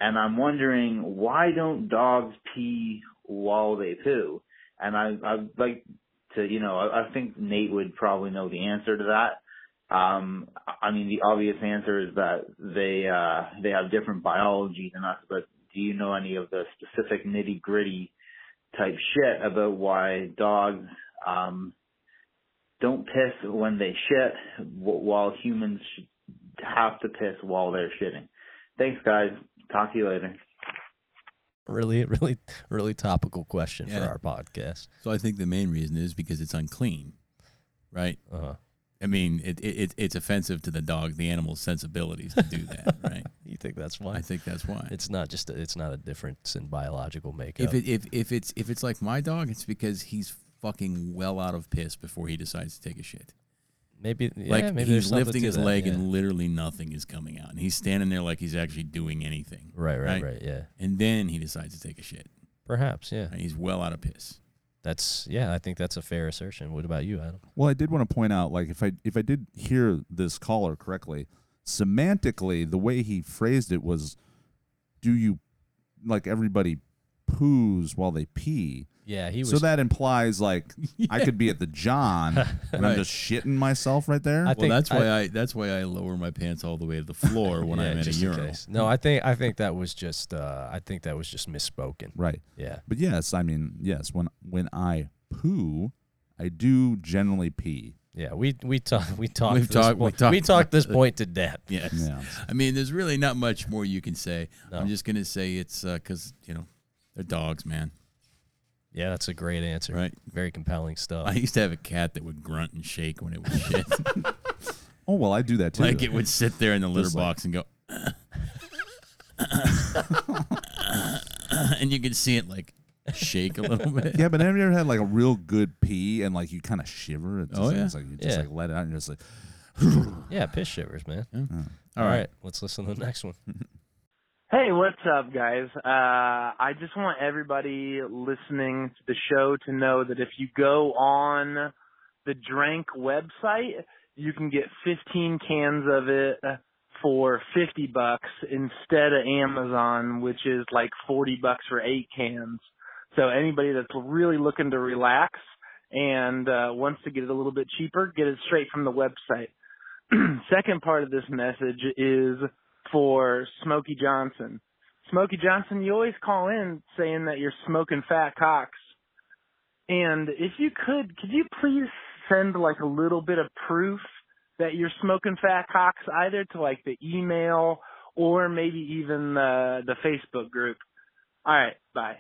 And I'm wondering, why don't dogs pee while they poo? And I, I'd like to, you know, I, I think Nate would probably know the answer to that. Um, I mean, the obvious answer is that they, uh, they have different biology than us, but do you know any of the specific nitty-gritty type shit about why dogs um, don't piss when they shit while humans have to piss while they're shitting? Thanks, guys. Talk to you later. Really, really, really topical question yeah. for our podcast. So I think the main reason is because it's unclean, right? Uh-huh. I mean, it, it it's offensive to the dog, the animal's sensibilities to do that, right? You think that's why? I think that's why. It's not just a, it's not a difference in biological makeup. If it, if if it's if it's like my dog, it's because he's fucking well out of piss before he decides to take a shit. Maybe yeah, like maybe he's lifting his that, leg yeah. and literally nothing is coming out, and he's standing there like he's actually doing anything. Right, right, right, right yeah. And then he decides to take a shit. Perhaps, yeah. And he's well out of piss. That's yeah. I think that's a fair assertion. What about you, Adam? Well, I did want to point out, like, if I if I did hear this caller correctly, semantically, the way he phrased it was, "Do you like everybody poos while they pee?" Yeah, he was. So that implies like yeah. I could be at the John and right. I'm just shitting myself right there. I well, that's I, why I that's why I lower my pants all the way to the floor when yeah, I'm at a urinal. No, I think I think that was just uh, I think that was just misspoken. Right. Yeah. But yes, I mean yes. When when I poo, I do generally pee. Yeah, we we talk we talk We've this talked, point, we talked we talked this point to death. Yes. Yeah. I mean, there's really not much more you can say. No. I'm just gonna say it's because uh, you know they're dogs, man. Yeah, that's a great answer. Right. Very compelling stuff. I used to have a cat that would grunt and shake when it was shit. Oh, well, I do that too. Like it would sit there in the litter Just box like... and go, and you could see it like shake a little bit. Yeah, but have you ever had like a real good pee and like you kind of shiver? It's oh, just, yeah. It's like you just yeah. like let it out and you're just like. Yeah, piss shivers, man. Yeah. All, All right. right, let's listen to the next one. Hey, what's up, guys? Uh, I just want everybody listening to the show to know that if you go on the Drank website, you can get fifteen cans of it for fifty bucks instead of Amazon, which is like forty bucks for eight cans. So anybody that's really looking to relax and uh, wants to get it a little bit cheaper, get it straight from the website. Second part of this message is for Smokey Johnson. Smokey Johnson, you always call in saying that you're smoking fat cocks. And if you could, could you please send like a little bit of proof that you're smoking fat cocks either to like the email or maybe even uh, the Facebook group? All right, bye.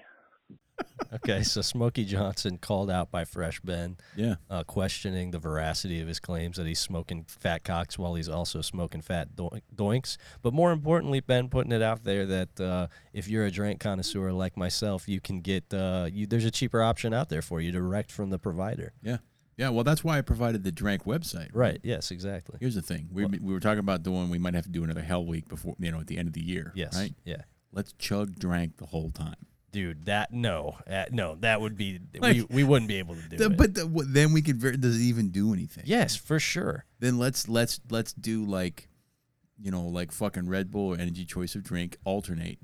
Okay, so Smokey Johnson called out by Fresh Ben, yeah, uh, questioning the veracity of his claims that he's smoking fat cocks while he's also smoking fat do- doinks. But more importantly, Ben, putting it out there that uh, if you're a drink connoisseur like myself, you can get uh, you, there's a cheaper option out there for you direct from the provider. Yeah, yeah. Well, that's why I provided the Drank website. Right. Yes. Exactly. Here's the thing: we well, we were talking about doing. We might have to do another Hell Week before you know at the end of the year. Yes. Right. Yeah. Let's chug Drank the whole time. Dude, that no, uh, no, that would be like, we, we wouldn't be able to do the, it. But the, w- then we could. Ver- does it even do anything? Yes, for sure. Then let's let's let's do like, you know, like fucking Red Bull or Energy Choice of Drink alternate,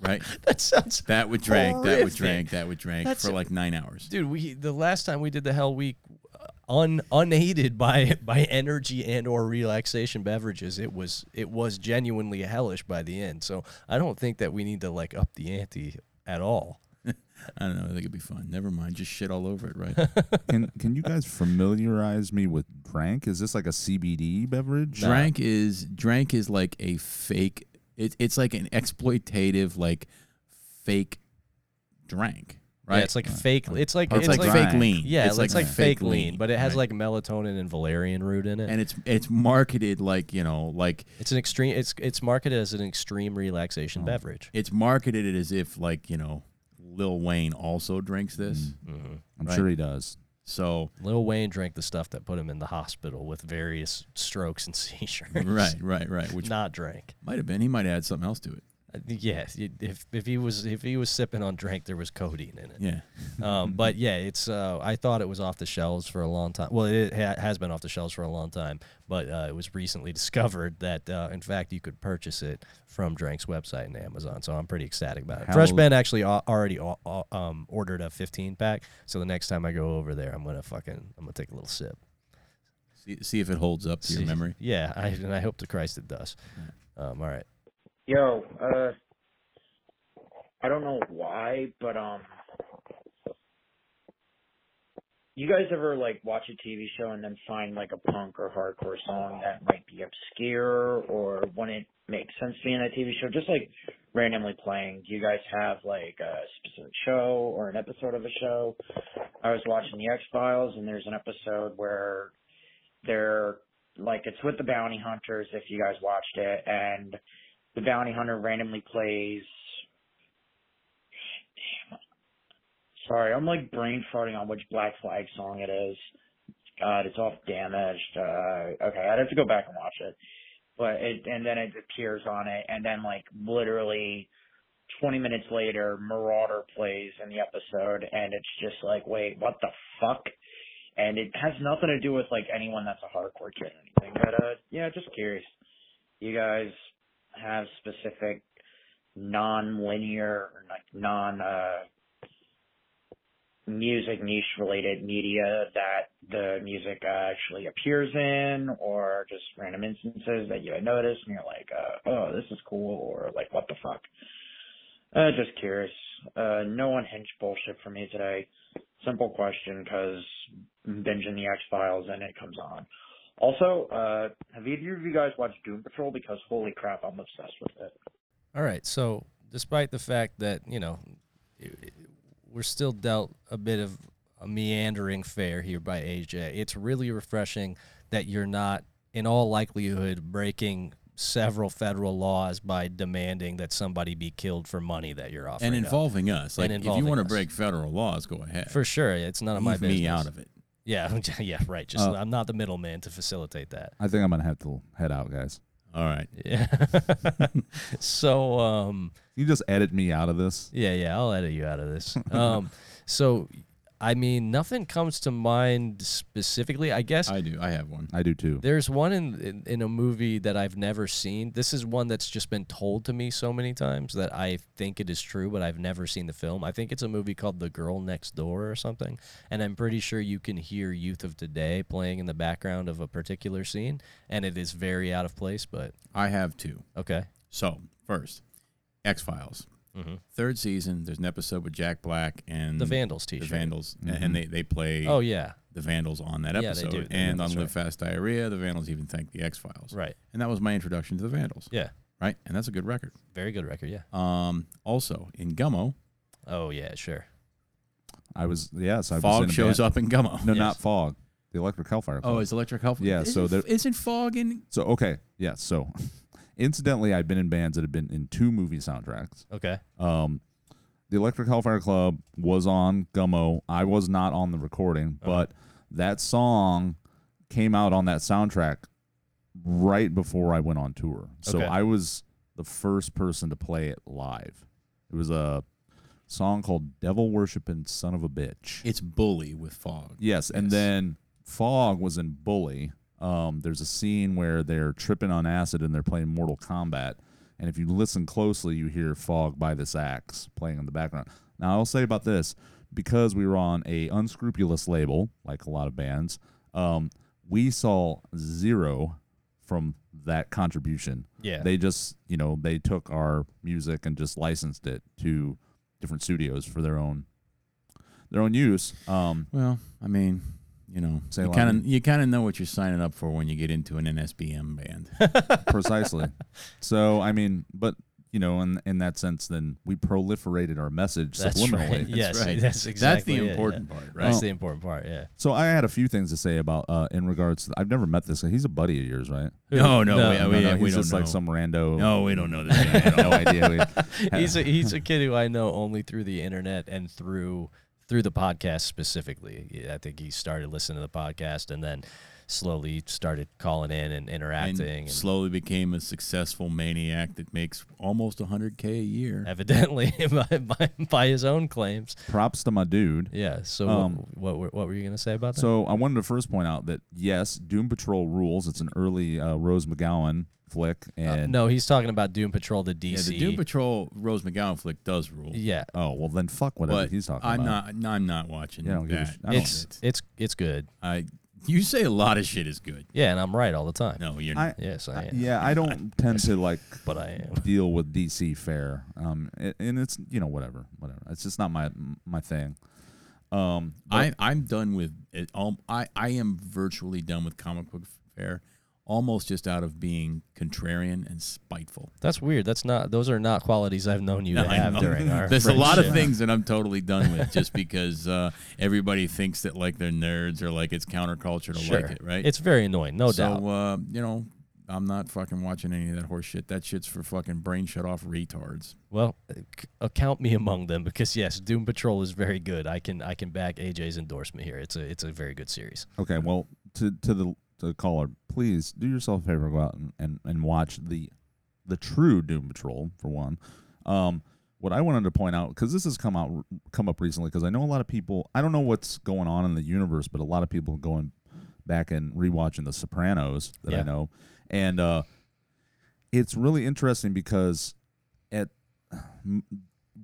right? That sounds that would drink, horrific. that would drink, that would drink That's for like nine hours, dude. We the last time we did the Hell Week, un unaided by by energy and or relaxation beverages, it was it was genuinely hellish by the end. So I don't think that we need to like up the ante. At all. I don't know. I think it'd be fun. Never mind. Just shit all over it, right? Can Can you guys familiarize me with Drank? Is this like a C B D beverage? No. Drank is Drank is like a fake. It, it's like an exploitative, like fake Drank. Right? Yeah, it's like uh, fake. It's like it's, it's like, like fake lean. Yeah, it's, it's like, like fake lean, lean, but it has right. like melatonin and valerian root in it. And it's it's marketed like you know like it's an extreme. It's it's marketed as an extreme relaxation oh. beverage. It's marketed as if like you know Lil Wayne also drinks this. Mm-hmm. I'm right? sure he does. So Lil Wayne drank the stuff that put him in the hospital with various strokes and seizures. Right, right, right. Which not Drank. Might have been. He might add something else to it. Yes, if if he was if he was sipping on Drank, there was codeine in it. Yeah, um, but yeah, it's. Uh, I thought it was off the shelves for a long time. Well, it ha- has been off the shelves for a long time, but uh, it was recently discovered that uh, in fact you could purchase it from Drank's website and Amazon. So I'm pretty ecstatic about it. How Fresh Ben actually a- already a- a- um, ordered a fifteen pack. So the next time I go over there, I'm gonna fucking I'm gonna take a little sip. See see if it holds up to see, your memory. Yeah, I, and I hope to Christ it does. Um, all right. Yo, uh, I don't know why, but, um, you guys ever, like, watch a T V show and then find, like, a punk or hardcore song that might be obscure or wouldn't make sense to be in a T V show? Just, like, randomly playing. Do you guys have, like, a specific show or an episode of a show? I was watching The X-Files, and there's an episode where they're, like, it's with the bounty hunters, if you guys watched it, and... the bounty hunter randomly plays. Damn. Sorry, I'm like brain farting on which Black Flag song it is. God, it's off Damaged. Uh, okay, I'd have to go back and watch it. But it, and then it appears on it, and then like literally twenty minutes later, Marauder plays in the episode, and it's just like, wait, what the fuck? And it has nothing to do with like anyone that's a hardcore kid or anything. But uh, yeah, just curious, you guys. Have specific non-linear or non uh, music niche related media that the music uh, actually appears in, or just random instances that you notice and you're like, uh, oh, this is cool, or like, what the fuck? Uh, just curious. Uh, no unhinged bullshit for me today. Simple question, because binging the X-Files and it comes on. Also, uh, have either of you guys watched Doom Patrol? Because holy crap, I'm obsessed with it. All right, so despite the fact that, you know, it, it, we're still dealt a bit of a meandering fare here by A J, it's really refreshing that you're not, in all likelihood, breaking several federal laws by demanding that somebody be killed for money that you're offering. And involving up. us. Like, and involving if you want to break federal laws, go ahead. For sure. It's none of Leave my business. me out of it. Yeah, yeah, right. Just uh, I'm not the middleman to facilitate that. I think I'm going to have to head out, guys. All right. Yeah. so. Um, you just edit me out of this? Yeah, yeah, I'll edit you out of this. Um, so, I mean, nothing comes to mind specifically, I guess. I do. I have one. I do, too. There's one in, in, in a movie that I've never seen. This is one that's just been told to me so many times that I think it is true, but I've never seen the film. I think it's a movie called The Girl Next Door or something, and I'm pretty sure you can hear Youth of Today playing in the background of a particular scene, and it is very out of place, but... I have two. Okay. So, first, X-Files. Mm-hmm. Third season, there's an episode with Jack Black and the Vandals teacher. The Vandals, mm-hmm. and they, they play oh, yeah. the Vandals on that episode. Yeah, they do. And yeah, on Live right. Fast Diarrhea, the Vandals even thank the X-Files. Right. And that was my introduction to the Vandals. Yeah. Right? And that's a good record. Very good record, yeah. Um. Also, in Gummo. Oh, yeah, sure. I was, yes. I Fog was in shows band. up in Gummo. No, yes. not Fog. The Electric Hellfire Club. Oh, it's Electric Hellfire. Yeah, isn't, so there, isn't Fog in? So, okay. Yeah, so... Incidentally, I've been in bands that have been in two movie soundtracks. Okay. Um, the Electric Hellfire Club was on Gummo. I was not on the recording, okay. but that song came out on that soundtrack right before I went on tour. So okay. I was the first person to play it live. It was a song called Devil Worshippin' Son of a Bitch. It's Bully with Fog. Yes, yes. And then Fog was in Bully. Um, there's a scene where they're tripping on acid and they're playing Mortal Kombat. And if you listen closely, you hear Fog by this axe playing in the background. Now, I'll say about this, because we were on a unscrupulous label, like a lot of bands, um, we saw zero from that contribution. Yeah. They just, you know, they took our music and just licensed it to different studios for their own their own use. Um, well, I mean... You know, Say you kind of you kind of know what you're signing up for when you get into an N S B M band. Precisely. So I mean, but you know, in in that sense, then we proliferated our message that's subliminally. Right. That's yes, right. That's exactly. That's the important it, yeah. part, right? That's well, the important part. Yeah. So I had a few things to say about uh, in regards to. I've never met this guy. He's a buddy of yours, right? No, no, no, we, no, we, no, no. He's we just don't like know. some rando. No, we don't know this guy. I have no idea. he's a, he's a kid who I know only through the internet and through. Through the podcast specifically. I think he started listening to the podcast and then slowly started calling in and interacting. And and slowly became a successful maniac that makes almost one hundred K a year. Evidently, by, by, by his own claims. Props to my dude. Yeah, so um, what, what, what were you going to say about that? So I wanted to first point out that, yes, Doom Patrol rules. It's an early uh, Rose McGowan flick. And uh, no, he's talking about Doom Patrol to D C. Yeah, the Doom Patrol Rose McGowan flick does rule. Yeah. Oh, well, then fuck whatever but he's talking I'm about. I'm not I'm not watching yeah, I don't that. Give a I don't it's, it's, it's, it's good. I... You say a lot of shit is good. Yeah, and I'm right all the time. No, you're not. Yes, I am. Yeah, I don't tend to, like, but I am. deal with D C fare. Um, and it's, you know, whatever. Whatever. It's just not my my thing. Um, I, I'm done with it. All, I, I am virtually done with comic book fare, almost just out of being contrarian and spiteful. That's weird. That's not. Those are not qualities I've known you no, to have during our There's friendship. A lot of things that I'm totally done with just because uh, everybody thinks that like they're nerds or like it's counterculture to sure. like it, right? It's very annoying, no so, doubt. So, uh, you know, I'm not fucking watching any of that horse shit. That shit's for fucking brain shut off retards. Well, uh, count me among them because, yes, Doom Patrol is very good. I can I can back A J's endorsement here. It's a, it's a very good series. Okay, well, to to the... The caller, please do yourself a favor, go out and, and, and watch the the true Doom Patrol for one. Um, what I wanted to point out, because this has come out come up recently, because I know a lot of people. I don't know what's going on in the universe, but a lot of people are going back and rewatching The Sopranos that yeah. I know, and uh, it's really interesting because at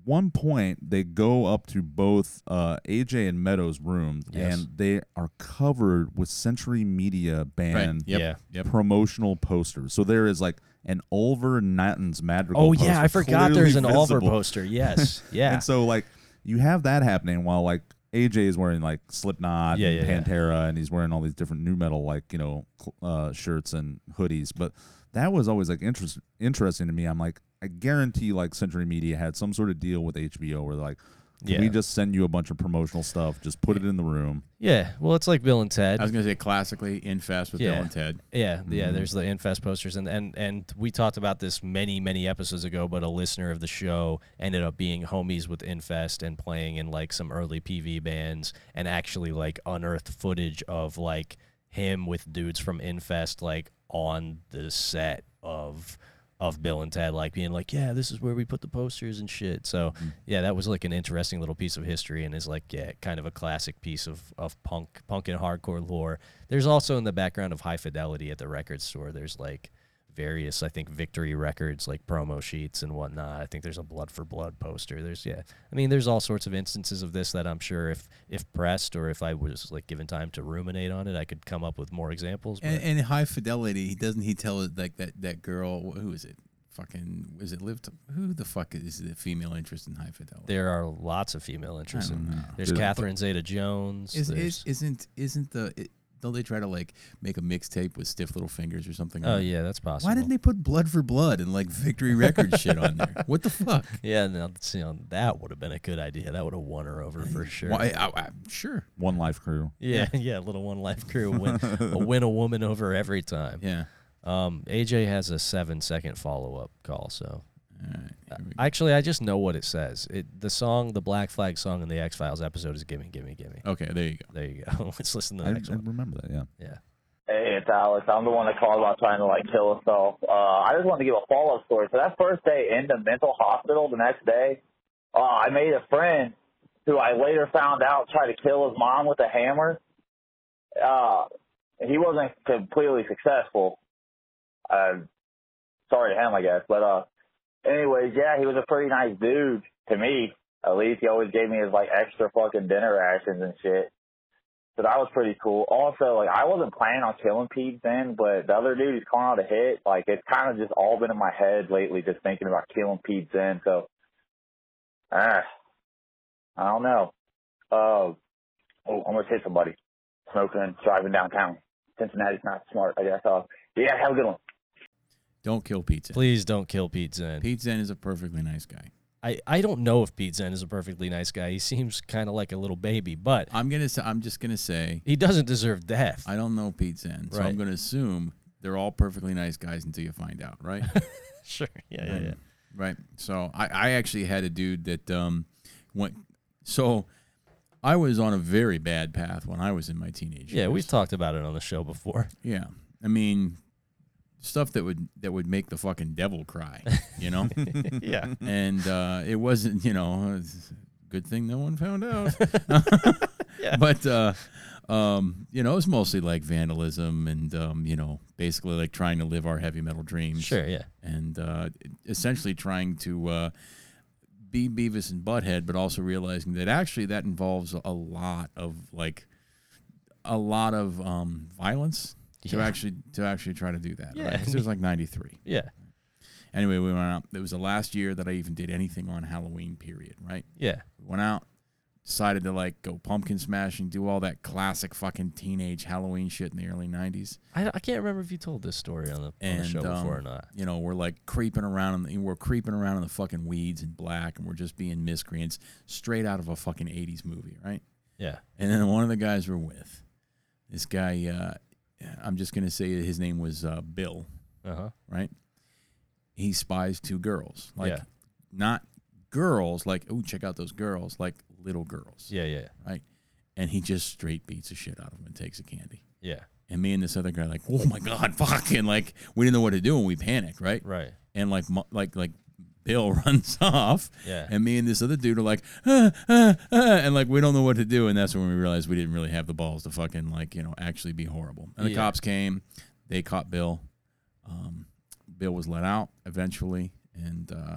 one point they go up to both uh, A J and Meadows' rooms, yes. and they are covered with Century Media band right. yep. Yeah. promotional posters. So there is like an Ulver Nathan's Madrigal. Oh yeah, I forgot there's an visible. Ulver poster. Yes, yeah. And so like you have that happening while like A J is wearing like Slipknot, yeah, and yeah, Pantera, yeah. and he's wearing all these different nu metal like you know uh, shirts and hoodies. But that was always like interest interesting to me. I'm like. I guarantee like Century Media had some sort of deal with H B O where they're like, Yeah. We just send you a bunch of promotional stuff. Just put it in the room. Yeah. Well, it's like Bill and Ted. I was going to say classically Infest with yeah. Bill and Ted. Yeah. Mm-hmm. Yeah. There's the Infest posters. And, and, and we talked about this many, many episodes ago, but a listener of the show ended up being homies with Infest and playing in like some early P V bands and actually like unearthed footage of like him with dudes from Infest like on the set of... of Bill and Ted, like being like, yeah, this is where we put the posters and shit. So yeah, that was like an interesting little piece of history and is like, yeah, kind of a classic piece of, of punk, punk and hardcore lore. There's also in the background of High Fidelity at the record store, there's like various, I think, Victory Records, like promo sheets and whatnot. I think there's a Blood for Blood poster. There's, yeah, I mean, there's all sorts of instances of this that I'm sure if, if pressed or if I was like given time to ruminate on it, I could come up with more examples. But. And, and High Fidelity, doesn't he tell it like that, that girl, who is it? Fucking, is it Liv? Who the fuck is the female interest in High Fidelity? There are lots of female interests. In, there's Dude, Catherine Zeta-Jones. Is, is, isn't, isn't the... It, don't they try to, like, make a mixtape with Stiff Little Fingers or something? Oh, yeah, that's possible. Why didn't they put Blood for Blood and, like, Victory Records shit on there? What the fuck? Yeah, no, you know, that would have been a good idea. That would have won her over for sure. Why, I, I, sure. One Life Crew. Yeah, yeah, little One Life Crew. Win, win a woman over every time. Yeah. Um, A J has a seven-second follow-up call, so. All right, actually, I just know what it says. It the song, the Black Flag song in the X-Files episode is Gimme, Gimme, Gimme. Okay, there you go. There you go. Let's listen to the I, next I one. I remember that, yeah. Yeah. Hey, it's Alex. I'm the one that called about trying to, like, kill himself. Uh, I just wanted to give a follow-up story. So that first day in the mental hospital the next day, uh, I made a friend who I later found out tried to kill his mom with a hammer. Uh, he wasn't completely successful. Uh, sorry to him, I guess, but... uh. Anyways, yeah, he was a pretty nice dude to me. At least he always gave me his, like, extra fucking dinner rations and shit. So that was pretty cool. Also, like, I wasn't planning on killing Pete then, but the other dude he's calling out a hit, like, it's kind of just all been in my head lately just thinking about killing Pete then. So, ah, I don't know. Uh, oh, I'm going to hit somebody. Smoking and driving downtown. Cincinnati's not smart, I guess. Uh, yeah, have a good one. Don't kill Pete Zen. Please don't kill Pete Zen. Pete Zen is a perfectly nice guy. I, I don't know if Pete Zen is a perfectly nice guy. He seems kind of like a little baby, but I'm gonna say, I'm just gonna say he doesn't deserve death. I don't know Pete Zen, so right. I'm gonna assume they're all perfectly nice guys until you find out, right? Sure. Yeah, yeah, yeah. Right. So I, I actually had a dude that um went so. I was on a very bad path when I was in my teenage years. Yeah, we've talked about it on the show before. Yeah, I mean. Stuff that would that would make the fucking devil cry, you know? Yeah. And uh, it wasn't, you know, good thing no one found out. Yeah. But, uh, um, you know, it was mostly like vandalism and, um, you know, basically like trying to live our heavy metal dreams. Sure, yeah. And uh, essentially trying to uh, be Beavis and Butthead, but also realizing that actually that involves a lot of, like, a lot of um, violence. To yeah. actually to actually try to do that, yeah. Right? Because it was like ninety-three. Yeah. Anyway, we went out. It was the last year that I even did anything on Halloween, period, right? Yeah. We went out, decided to, like, go pumpkin smashing, do all that classic fucking teenage Halloween shit in the early nineties. I, I can't remember if you told this story on the, on and, the show um, before or not. You know, we're, like, creeping around. In the, we're creeping around in the fucking weeds and black, and we're just being miscreants straight out of a fucking eighties movie, right? Yeah. And then one of the guys we're with, this guy... uh I'm just going to say his name was uh, Bill, uh-huh. Right? He spies two girls. Like, yeah. Not girls, like, oh, check out those girls, like little girls. Yeah, yeah. Right? And he just straight beats the shit out of them and takes the candy. Yeah. And me and this other guy are like, oh, my God, fucking, like, we didn't know what to do, and we panicked, right? Right. And, like, like, like. Bill runs off, yeah. And me and this other dude are like, ah, ah, ah, and like we don't know what to do, and that's when we realized we didn't really have the balls to fucking like you know actually be horrible. And the yeah. cops came, they caught Bill. Um, Bill was let out eventually, and uh,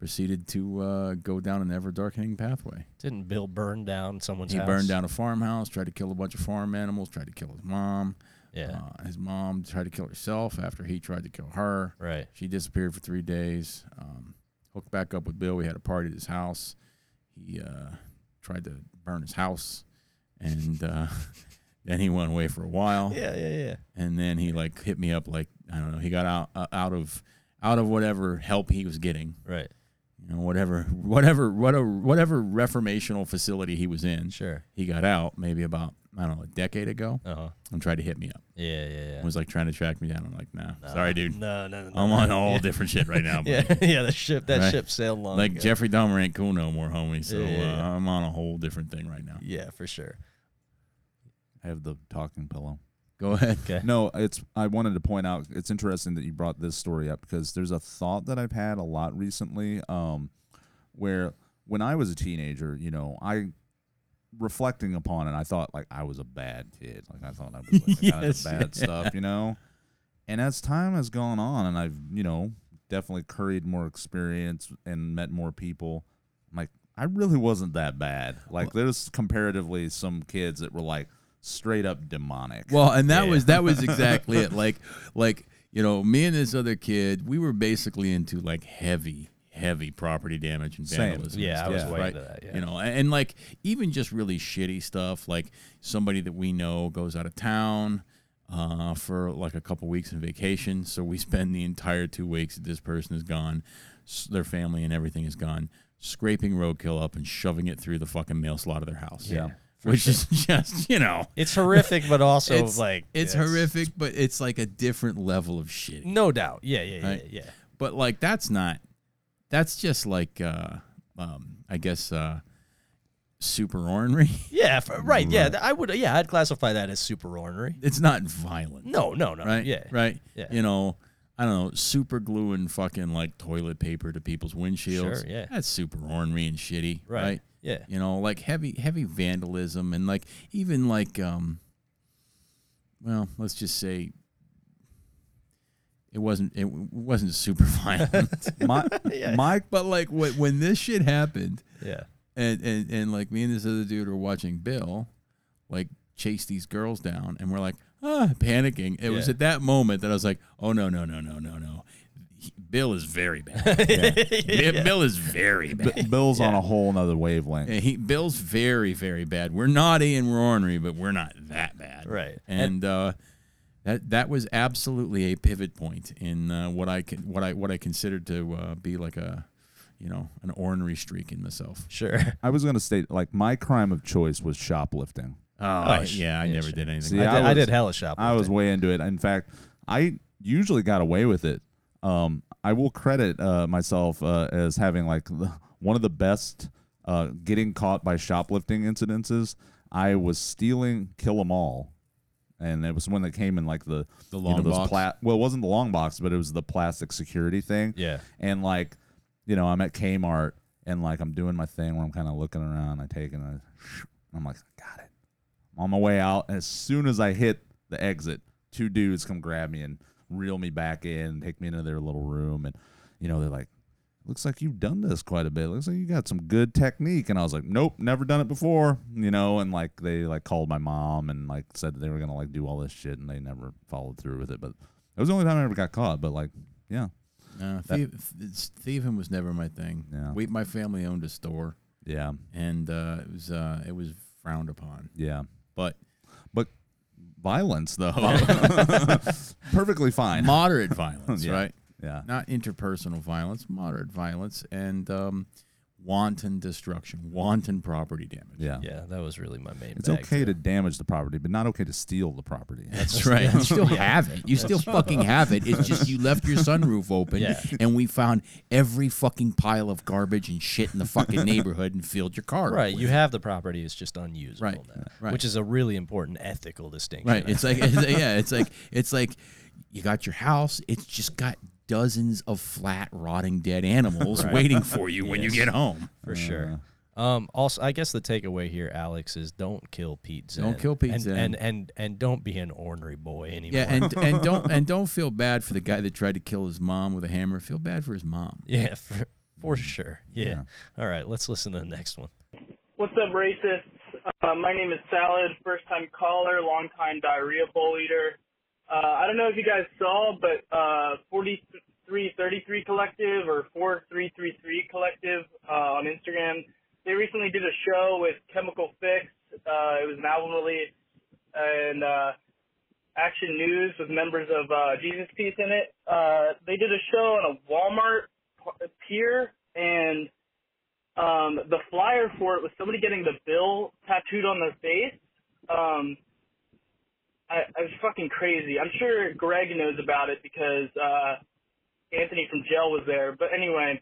proceeded to uh, go down an ever darkening pathway. Didn't Bill burn down someone's? He house? Burned down a farmhouse, tried to kill a bunch of farm animals, tried to kill his mom. Yeah, uh, his mom tried to kill herself after he tried to kill her. Right, she disappeared for three days. Um, Hooked back up with Bill. We had a party at his house. He uh, tried to burn his house, and uh, then he went away for a while. Yeah, yeah, yeah. And then he like hit me up like I don't know. He got out uh, out of out of whatever help he was getting. Right. you know, whatever, whatever, whatever, whatever reformational facility he was in. Sure. He got out maybe about, I don't know, a decade ago, uh-huh. and tried to hit me up. Yeah, yeah, yeah. It was like trying to track me down. I'm like, nah, no, sorry, dude. No, no, no. I'm no, on no, all yeah. different shit right now. yeah, yeah. The ship, that right? ship sailed long. Like ago. Jeffrey Dahmer ain't cool no more, homie. So yeah, yeah, yeah. Uh, I'm on a whole different thing right now. Yeah, for sure. I have the talking pillow. Go ahead. Okay. No, it's. I wanted to point out. It's interesting that you brought this story up because there's a thought that I've had a lot recently, um, where when I was a teenager, you know, I. reflecting upon it, I thought, like, I was a bad kid. Like, I thought I was, like, yes, I was bad yeah. stuff, you know? And as time has gone on, and I've, you know, definitely curried more experience and met more people, I'm like, I really wasn't that bad. Like, there's comparatively some kids that were, like, straight up demonic. Well, and that yeah. was that was exactly it. Like, like, you know, me and this other kid, we were basically into, like, heavy heavy property damage and vandalism. Same. Yeah, and stuff, I was way right? into that. Yeah. You know, and, and like even just really shitty stuff, like somebody that we know goes out of town uh, for like a couple weeks in vacation. So we spend the entire two weeks that this person is gone, their family and everything is gone, scraping roadkill up and shoving it through the fucking mail slot of their house. Yeah. yeah. Which sure. is just, you know. It's horrific, but also it's, like. It's, it's horrific, but it's like a different level of shit. No doubt. Yeah, yeah, right? yeah, yeah. But like that's not. That's just like, uh, um, I guess, uh, super ornery. Yeah, for, right. Yeah, I would. Yeah, I'd classify that as super ornery. It's not violent. No, no, no. Right. Yeah. Right. Yeah. You know, I don't know, super gluing fucking like toilet paper to people's windshields. Sure. Yeah. That's super ornery and shitty. Right. right? Yeah. You know, like heavy, heavy vandalism and like even like, um, well, let's just say. It wasn't. It wasn't super violent. my, yeah. my, but like wh- when this shit happened, yeah, and, and and like me and this other dude were watching Bill, like chase these girls down, and we're like, ah, panicking. It yeah. was at that moment that I was like, oh no, no, no, no, no, no. He, Bill is very bad. yeah. Bill, yeah. Bill is very bad. B- Bill's yeah. on a whole nother wavelength. Yeah, he Bill's very, very bad. We're naughty and we're ornery, but we're not that bad, right? And. and uh That that was absolutely a pivot point in uh, what I can, what I what I considered to uh, be like a, you know, an ornery streak in myself. Sure. I was gonna state like my crime of choice was shoplifting. Oh, oh sh- yeah, I yeah, never sure. did anything. See, I, did, I, was, I did hella shoplifting. I was way into it. In fact, I usually got away with it. Um, I will credit uh, myself uh, as having like the, one of the best uh, getting caught by shoplifting incidences. I was stealing Kill 'Em All. And it was when they came in like the the long you know, box. Pla- well, it wasn't the long box, but it was the plastic security thing. Yeah. And like, you know, I'm at Kmart and like I'm doing my thing where I'm kind of looking around. I take it and I, I'm like, got it. I'm on my way out. And as soon as I hit the exit, two dudes come grab me and reel me back in, take me into their little room. And, you know, they're like, looks like you've done this quite a bit. Looks like you got some good technique. And I was like, nope, never done it before, you know. And like they like called my mom and like said that they were gonna like do all this shit, and they never followed through with it. But it was the only time I ever got caught. But like, yeah, uh, thieving thieving was never my thing. Yeah, we my family owned a store. Yeah, and uh, it was uh, it was frowned upon. Yeah, but but violence though, perfectly fine, moderate violence, yeah. right? Yeah, not interpersonal violence, moderate violence, and um, wanton destruction, wanton property damage. Yeah, yeah, that was really my main. It's bag, okay so. to damage the property, but not okay to steal the property. That's, That's right. You still have it. You That's still true. fucking have it. It's just you left your sunroof open, yeah. and we found every fucking pile of garbage and shit in the fucking neighborhood and filled your car. Right. Up with. You have the property; it's just unusable right. now, right. which is a really important ethical distinction. Right. It's like, it's, yeah, it's like, it's like, you got your house; it's just got. dozens of flat, rotting, dead animals right. waiting for you yes. when you get home. For uh, sure. Um, also, I guess the takeaway here, Alex, is don't kill Pete Zen. Don't kill Pete and, Zen. And, and and don't be an ornery boy anymore. Yeah, and, and don't and don't feel bad for the guy that tried to kill his mom with a hammer. Feel bad for his mom. Yeah, for, for sure. Yeah. yeah. All right, let's listen to the next one. What's up, racists? Uh, my name is Salad, first-time caller, long-time diarrhea bowl eater. Uh, I don't know if you guys saw, but uh, forty-three thirty-three Collective or forty-three thirty-three Collective uh, on Instagram, they recently did a show with Chemical Fix. Uh, it was an album release and uh, Action News with members of uh, Jesus Peace in it. Uh, they did a show on a Walmart pier and um, the flyer for it was somebody getting the bill tattooed on their face. Um, I, I was fucking crazy. I'm sure Greg knows about it because uh, Anthony from jail was there. But anyway,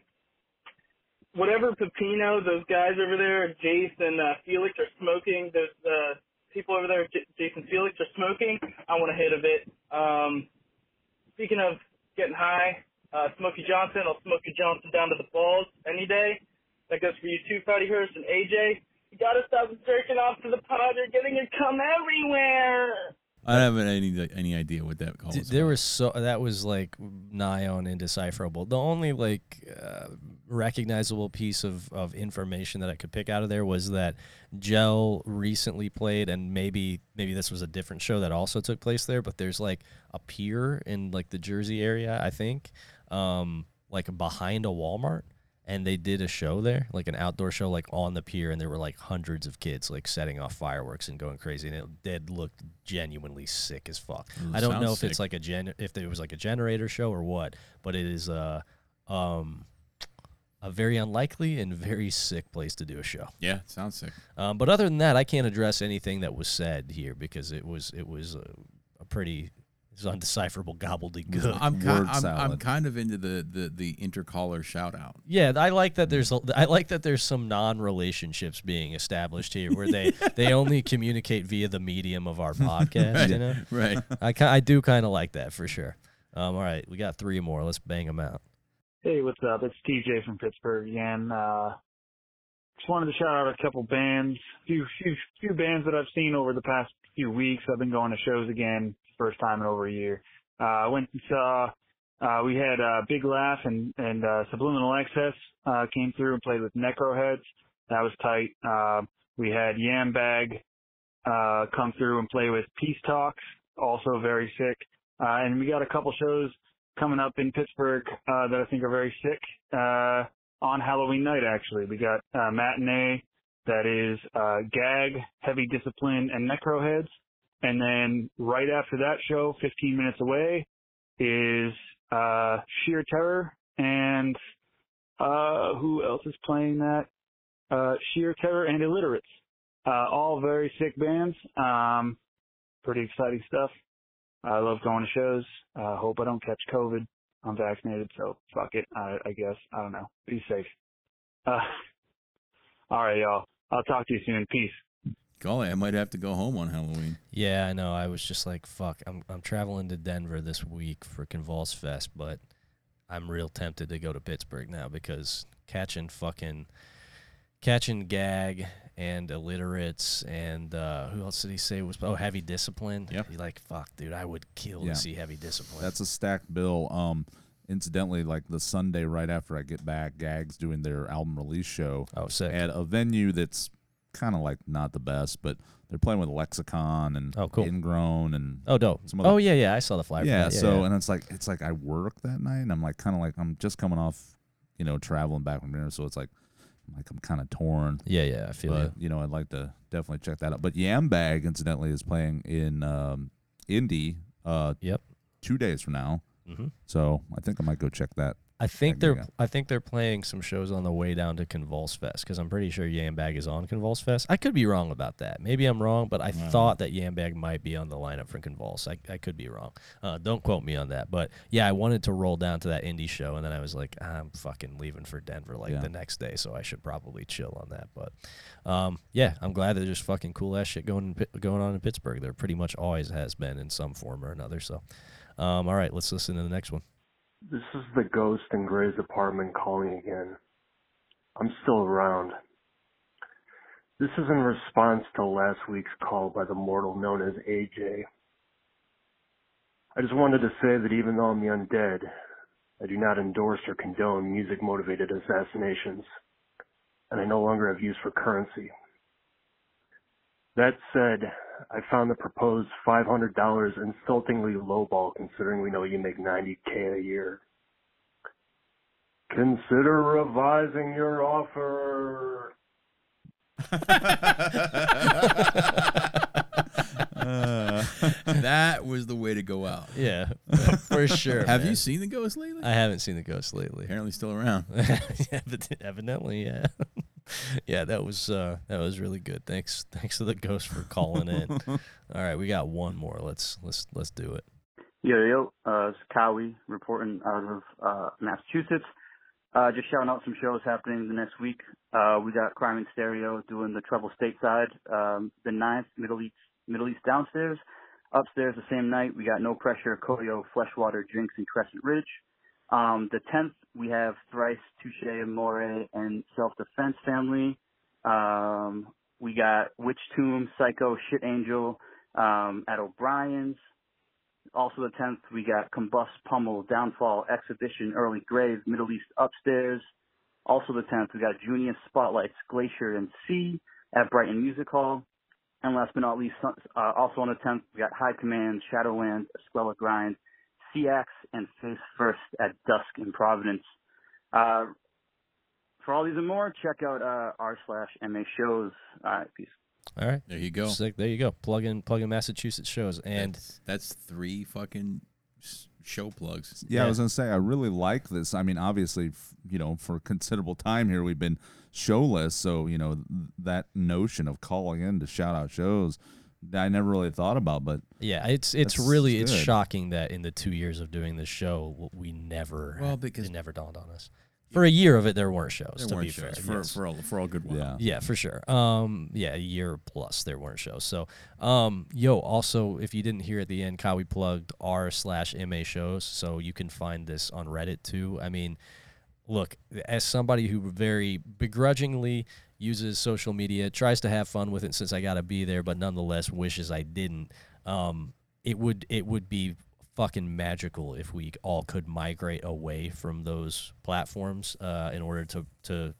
whatever Pepino, those guys over there, Jason, uh, Felix are smoking. Those uh, people over there, J- Jason, Felix are smoking. I want a hit of it. Um, speaking of getting high, uh, Smokey Johnson, I'll smoke your Johnson down to the balls any day. That goes for you too, Fatty Hurst and A J. You gotta stop jerking off to the pod. You're getting it come everywhere. I don't have any any idea what that call was. There was so that was like nigh on indecipherable. The only like uh, recognizable piece of, of information that I could pick out of there was that Gel recently played, and maybe maybe this was a different show that also took place there. But there's like a pier in like the Jersey area, I think, um, like behind a Walmart. And they did a show there, like an outdoor show, like on the pier, and there were like hundreds of kids like setting off fireworks and going crazy, and it did look genuinely sick as fuck. Ooh, I don't know if sick. it's like a gen, if it was like a generator show or what, but it is a, um, a very unlikely and very sick place to do a show. Yeah, sounds sick. Um, but other than that, I can't address anything that was said here because it was it was a, a pretty. It's undecipherable gobbledygook. I'm kind, I'm, I'm kind of into the the, the intercaller shout out. Yeah, I like that. There's I like that there's some non-relationships being established here, where they yeah. they only communicate via the medium of our podcast. Right. You know, right? I I do kind of like that for sure. Um, all right, we got three more. Let's bang them out. Hey, what's up? It's T J from Pittsburgh again. Uh, just wanted to shout out a couple bands, few few few bands that I've seen over the past few weeks. I've been going to shows again. First time in over a year. Uh, I went and saw, uh, we had uh, Big Laugh and, and uh, Subliminal Excess uh, came through and played with Necroheads. That was tight. Uh, we had Yambag uh, come through and play with Peace Talks, also very sick. Uh, and we got a couple shows coming up in Pittsburgh uh, that I think are very sick uh, on Halloween night, actually. We got uh, Matinee, that is uh, Gag, Heavy Discipline, and Necroheads. And then right after that show, fifteen minutes away, is uh, Sheer Terror. And uh, who else is playing that? Uh, Sheer Terror and Illiterates. Uh, all very sick bands. Um, pretty exciting stuff. I love going to shows. I uh, hope I don't catch COVID. I'm vaccinated, so fuck it, I, I guess. I don't know. Be safe. Uh, all right, y'all. I'll talk to you soon. Peace. Golly, I might have to go home on Halloween. Yeah, I know. I was just like, fuck, I'm I'm traveling to Denver this week for Convulse Fest, but I'm real tempted to go to Pittsburgh now because catching fucking, catching Gag and Illiterates and uh, who else did he say was, oh, Heavy Discipline? Yep. You're like, fuck, dude, I would kill yeah. to see Heavy Discipline. That's a stacked bill. Um, incidentally, like the Sunday right after I get back, Gag's doing their album release show oh, sick. at a venue that's kind of like not the best, but they're playing with Lexicon and oh, cool. Ingrown and oh dope. Some other oh yeah, yeah, I saw the flyer. Yeah, yeah so yeah. and it's like it's like I work that night, and I'm like kind of like I'm just coming off, you know, traveling back from here, so it's like I'm like I'm kind of torn. Yeah, yeah, I feel. But, you. you know, I'd like to definitely check that out. But Yambag, incidentally, is playing in um, Indy. Uh, yep. Two days from now, mm-hmm. so I think I might go check that. I think they're I think they're playing some shows on the way down to Convulse Fest because I'm pretty sure Yambag is on Convulse Fest. I could be wrong about that. Maybe I'm wrong, but I wow. thought that Yambag might be on the lineup for Convulse. I, I could be wrong. Uh, don't quote me on that. But, yeah, I wanted to roll down to that Indie show, and then I was like, I'm fucking leaving for Denver like yeah. the next day, so I should probably chill on that. But, um, yeah, I'm glad that there's fucking cool-ass shit going, going on in Pittsburgh. There pretty much always has been in some form or another. So, um, all right, let's listen to the next one. This is the ghost in Gray's apartment calling again. I'm still around. This is in response to last week's call by the mortal known as A J. I just wanted to say that even though I'm the undead, I do not endorse or condone music-motivated assassinations, and I no longer have use for currency. That said, I found the proposed five hundred dollars insultingly lowball considering we know you make ninety K a year. Consider revising your offer. uh, that That was the way to go out. Yeah, for sure. Have man. you seen the ghost lately? I haven't seen the ghost lately. Apparently still around. Evidently, yeah. Yeah, that was uh, that was really good. Thanks, thanks to the ghost for calling in. All right, we got one more. Let's let's let's do it. Yo yo, uh, it's Cowie reporting out of uh, Massachusetts. Uh, just shouting out some shows happening the next week. Uh, we got Crime and Stereo doing the Trouble Stateside, um, the ninth, Middle East, Middle East Downstairs. Upstairs the same night, we got No Pressure, Koyo, Fleshwater, Jinx, and Crescent Ridge. Um, the tenth, we have Thrice, Touche, More, and Self-Defense Family. Um, we got Witch Tomb, Psycho, Shit Angel, um, at O'Brien's. Also the tenth, we got Combust, Pummel, Downfall, Exhibition, Early Grave, Middle East Upstairs. Also the tenth, we got Junior, Spotlights, Glacier, and Sea at Brighton Music Hall. And last but not least, uh, also on the tenth, we got High Command, Shadowland, Esquela Grind, C X, and Face First at Dusk in Providence. Uh, for all these and more, check out uh, r slash MA shows. All right, peace. All right. There you go. Sick. There you go. Plug in, plug in Massachusetts shows. And that's, that's three fucking show plugs. Yeah, yeah, I was going to say, I really like this. I mean, obviously, you know, for a considerable time here, we've been showless. So, you know, that notion of calling in to shout out shows, I never really thought about, but yeah, it's it's really good. It's shocking that in the two years of doing this show, we never well because it never dawned on us. For a year of it, there weren't shows. There to weren't be shows fair, for yes. for all for all good ones. Yeah. yeah, for sure. Um, yeah, a year plus there weren't shows. So, um, yo, also if you didn't hear at the end, Kyle, we plugged r slash ma shows, so you can find this on Reddit too. I mean, look, as somebody who very begrudgingly uses social media, tries to have fun with it since I gotta be there, but nonetheless wishes I didn't. Um, it would it would be fucking magical if we all could migrate away from those platforms uh, in order to to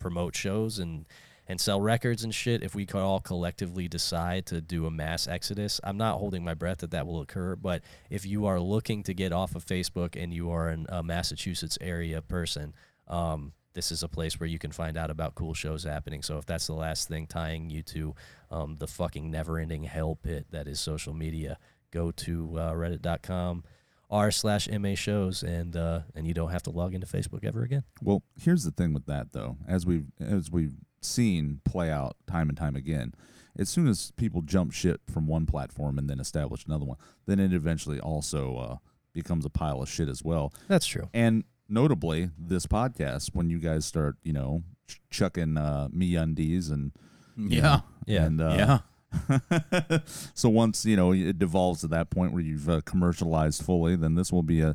promote shows and and sell records and shit. If we could all collectively decide to do a mass exodus, I'm not holding my breath that that will occur, but if you are looking to get off of Facebook and you are an, a Massachusetts area person, um, this is a place where you can find out about cool shows happening. So if that's the last thing tying you to um, the fucking never-ending hell pit that is social media, go to uh, reddit dot com r slash ma shows, and uh, and you don't have to log into Facebook ever again. Well, here's the thing with that though, as we've as we've seen play out time and time again, as soon as people jump shit from one platform and then establish another one, then it eventually also uh, becomes a pile of shit as well. That's true. And notably, this podcast, when you guys start, you know, ch chucking uh, MeUndies and yeah, know, yeah, and uh, yeah. So once, you know, it devolves to that point where you've uh, commercialized fully, then this will be a,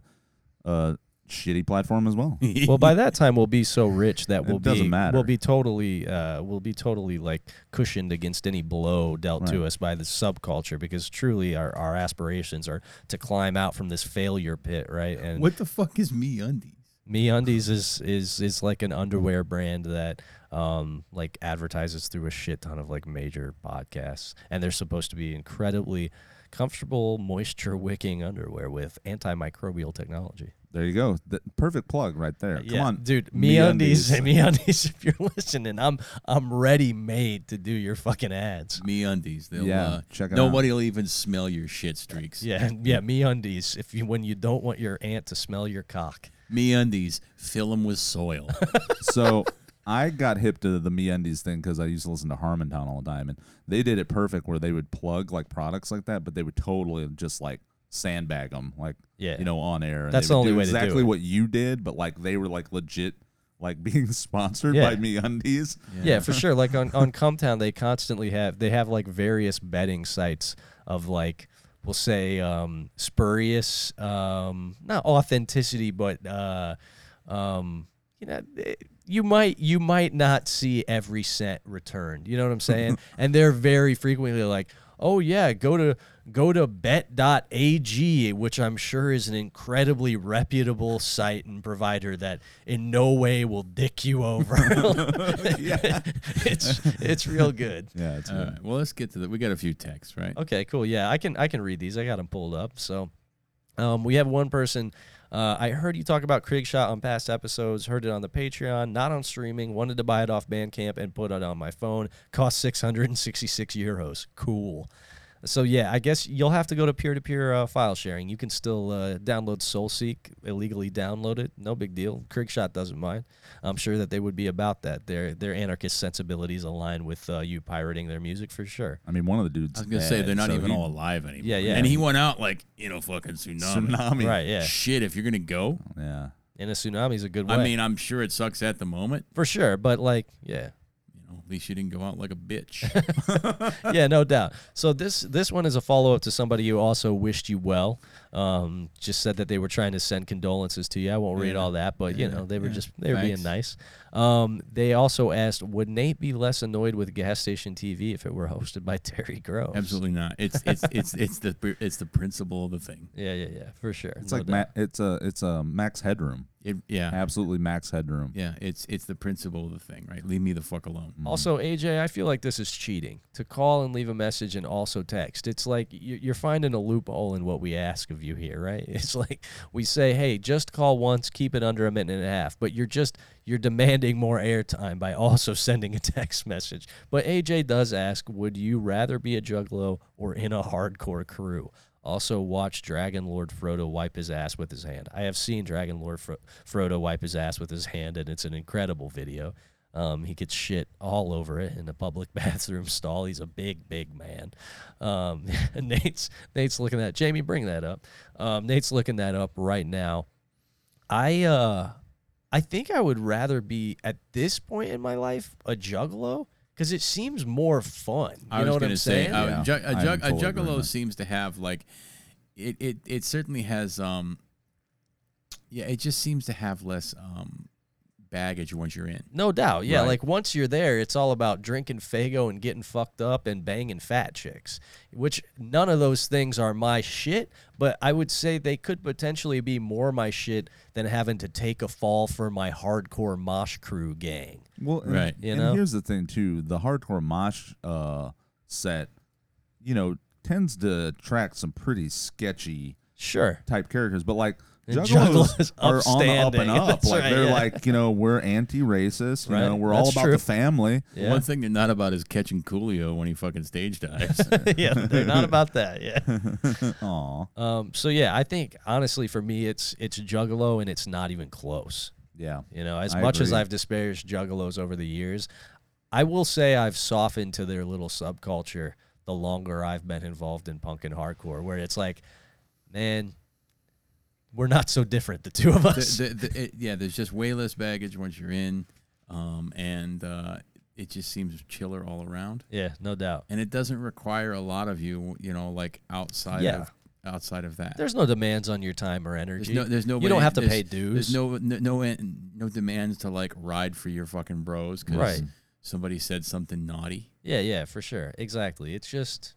a shitty platform as well. Well, by that time we'll be so rich that we'll it doesn't be matter. we'll be totally uh, we'll be totally like cushioned against any blow dealt right. to us by the subculture, because truly our our aspirations are to climb out from this failure pit, right? And what the fuck is MeUndies? MeUndies is is is like an underwear brand that um like advertises through a shit ton of like major podcasts, and they're supposed to be incredibly comfortable, moisture wicking underwear with antimicrobial technology. There you go. The perfect plug right there. Uh, Come yeah. on. Dude, MeUndies, MeUndies, if you're listening, I'm I'm ready made to do your fucking ads. MeUndies. They'll yeah, uh, check it Nobody out. will even smell your shit streaks. Yeah, yeah, MeUndies. If you when you don't want your aunt to smell your cock. MeUndies, fill them with soil. So I got hip to the MeUndies thing because I used to listen to Harmontown all the time, and they did it perfect where they would plug like products like that, but they would totally just like sandbag them, like yeah. you know, on air. And that's the only way exactly to do it. What you did, but like they were like legit, like being sponsored yeah. by MeUndies. Yeah. yeah, for sure. Like on on Cumtown, they constantly have they have like various betting sites of like. We'll say um, spurious, um, not authenticity, but uh, um, you know, you might you might not see every cent returned. You know what I'm saying? And they're very frequently like, oh yeah, go to go to bet dot A G, which I'm sure is an incredibly reputable site and provider that in no way will dick you over. yeah. It's it's real good. Yeah, it's good. Right. Well, let's get to the we got a few texts, right? Okay, cool. Yeah, I can I can read these. I got them pulled up. So, um we have one person. Uh, I heard you talk about Kriegshot on past episodes, heard it on the Patreon, not on streaming, wanted to buy it off Bandcamp and put it on my phone. Cost six hundred sixty-six euros. Cool. So, yeah, I guess you'll have to go to peer-to-peer uh, file sharing. You can still uh, download SoulSeek, illegally download it. No big deal. Krigshot doesn't mind. I'm sure that they would be about that. Their their anarchist sensibilities align with uh, you pirating their music for sure. I mean, one of the dudes... I was going to say, they're not so even he, all alive anymore. Yeah, yeah. And he went out like, you know, fucking tsunami. Tsunami. Right, yeah. Shit, if you're going to go... Yeah. And a tsunami's a good way. I mean, I'm sure it sucks at the moment. For sure, but like, yeah. At least you didn't go out like a bitch. Yeah, no doubt. So this this one is a follow-up to somebody who also wished you well. Um, just said that they were trying to send condolences to you. I won't read yeah. all that, but, yeah. you know, they were yeah. just they were nice. being nice. Um, they also asked, would Nate be less annoyed with gas station T V if it were hosted by Terry Groves? Absolutely not. It's it's it's it's the it's the principle of the thing. Yeah, yeah, yeah, for sure. It's no like ma it's a it's a max headroom. It, yeah, absolutely max headroom. Yeah, it's it's the principle of the thing, right? Leave me the fuck alone. Mm-hmm. Also, A J, I feel like this is cheating to call and leave a message and also text. It's like you're finding a loophole in what we ask of you here, right? It's like we say, hey, just call once, keep it under a minute and a half, but you're just you're demanding more airtime by also sending a text message. But A J does ask, would you rather be a juggalo or in a hardcore crew? Also, watch Dragon Lord Frodo wipe his ass with his hand. I have seen Dragon Lord Fro Frodo wipe his ass with his hand, and it's an incredible video. Um, he gets shit all over it in the public bathroom stall. He's a big, big man. Um, Nate's, Nate's looking at... Jamie, bring that up. Um, Nate's looking that up right now. I, uh, I think I would rather be, at this point in my life, a juggalo, because it seems more fun. You I was know what I'm say, saying? Uh, yeah. A, jug a juggalo seems to have, like, it, it, it certainly has, um, yeah, it just seems to have less um, baggage once you're in. No doubt, yeah. Right? Like, once you're there, it's all about drinking Faygo and getting fucked up and banging fat chicks, which none of those things are my shit, but I would say they could potentially be more my shit than having to take a fall for my hardcore mosh crew gang. Well, and, right. You know? And here's the thing, too. The hardcore mosh uh, set, you know, tends to attract some pretty sketchy sure. type characters. But, like, juggalos are on the up and up. Like, right, they're yeah. like, you know, we're anti-racist. You right. know, we're That's all about true. the family. Yeah. One thing they're not about is catching Coolio when he fucking stage dives. Yeah, they're not about that. Yeah. Aww. Um, so, yeah, I think, honestly, for me, it's, it's juggalo, and it's not even close. Yeah. You know, as I much agree. as I've disparaged juggalos over the years, I will say I've softened to their little subculture the longer I've been involved in punk and hardcore, where it's like, man, we're not so different, the two of us. The, the, the, it, yeah, there's just way less baggage once you're in, um, and uh, it just seems chiller all around. Yeah, no doubt. And it doesn't require a lot of you, you know, like outside yeah. of. Outside of that, there's no demands on your time or energy. There's no, there's nobody, you don't have to pay dues. There's no, no, no, no demands to like ride for your fucking bros because right. somebody said something naughty. Yeah, yeah, for sure, exactly. It's just,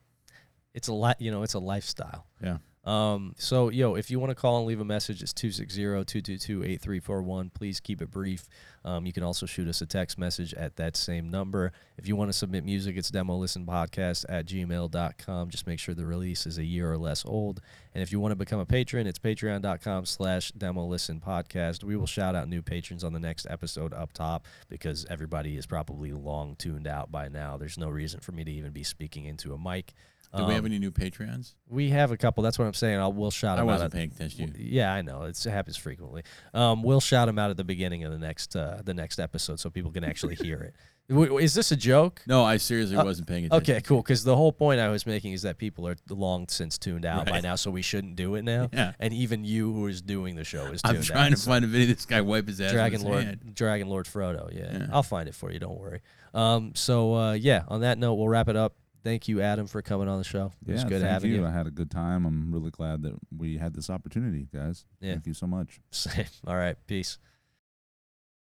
it's a lot, you know, it's a lifestyle. Yeah. Um. So, yo, if you want to call and leave a message, it's two six zero, two two two, eight three four one. Please keep it brief. Um, you can also shoot us a text message at that same number. If you want to submit music, it's demolistenpodcast at gmail dot com. Just make sure the release is a year or less old. And if you want to become a patron, it's patreon dot com slash demolistenpodcast. We will shout out new patrons on the next episode up top because everybody is probably long tuned out by now. There's no reason for me to even be speaking into a mic. Do we have any new Patreons? Um, we have a couple. That's what I'm saying. I'll, we'll shout them out. I wasn't paying attention. Yeah, I know. It's, it happens frequently. Um, we'll shout them out at the beginning of the next uh, the next episode so people can actually hear it. W is this a joke? No, I seriously uh, wasn't paying attention. Okay, cool, because the whole point I was making is that people are long since tuned out right. by now, so we shouldn't do it now. Yeah. And even you who is doing the show is tuned out. I'm trying out, to so. find a video of this guy wipe his ass Dragon with his Lord, hand. Dragon Lord Frodo, yeah. yeah. I'll find it for you, don't worry. Um, so, uh, yeah, on that note, we'll wrap it up. Thank you, Adam, for coming on the show. It was yeah, good having you. you. I had a good time. I'm really glad that we had this opportunity, guys. Yeah. Thank you so much. All right. Peace.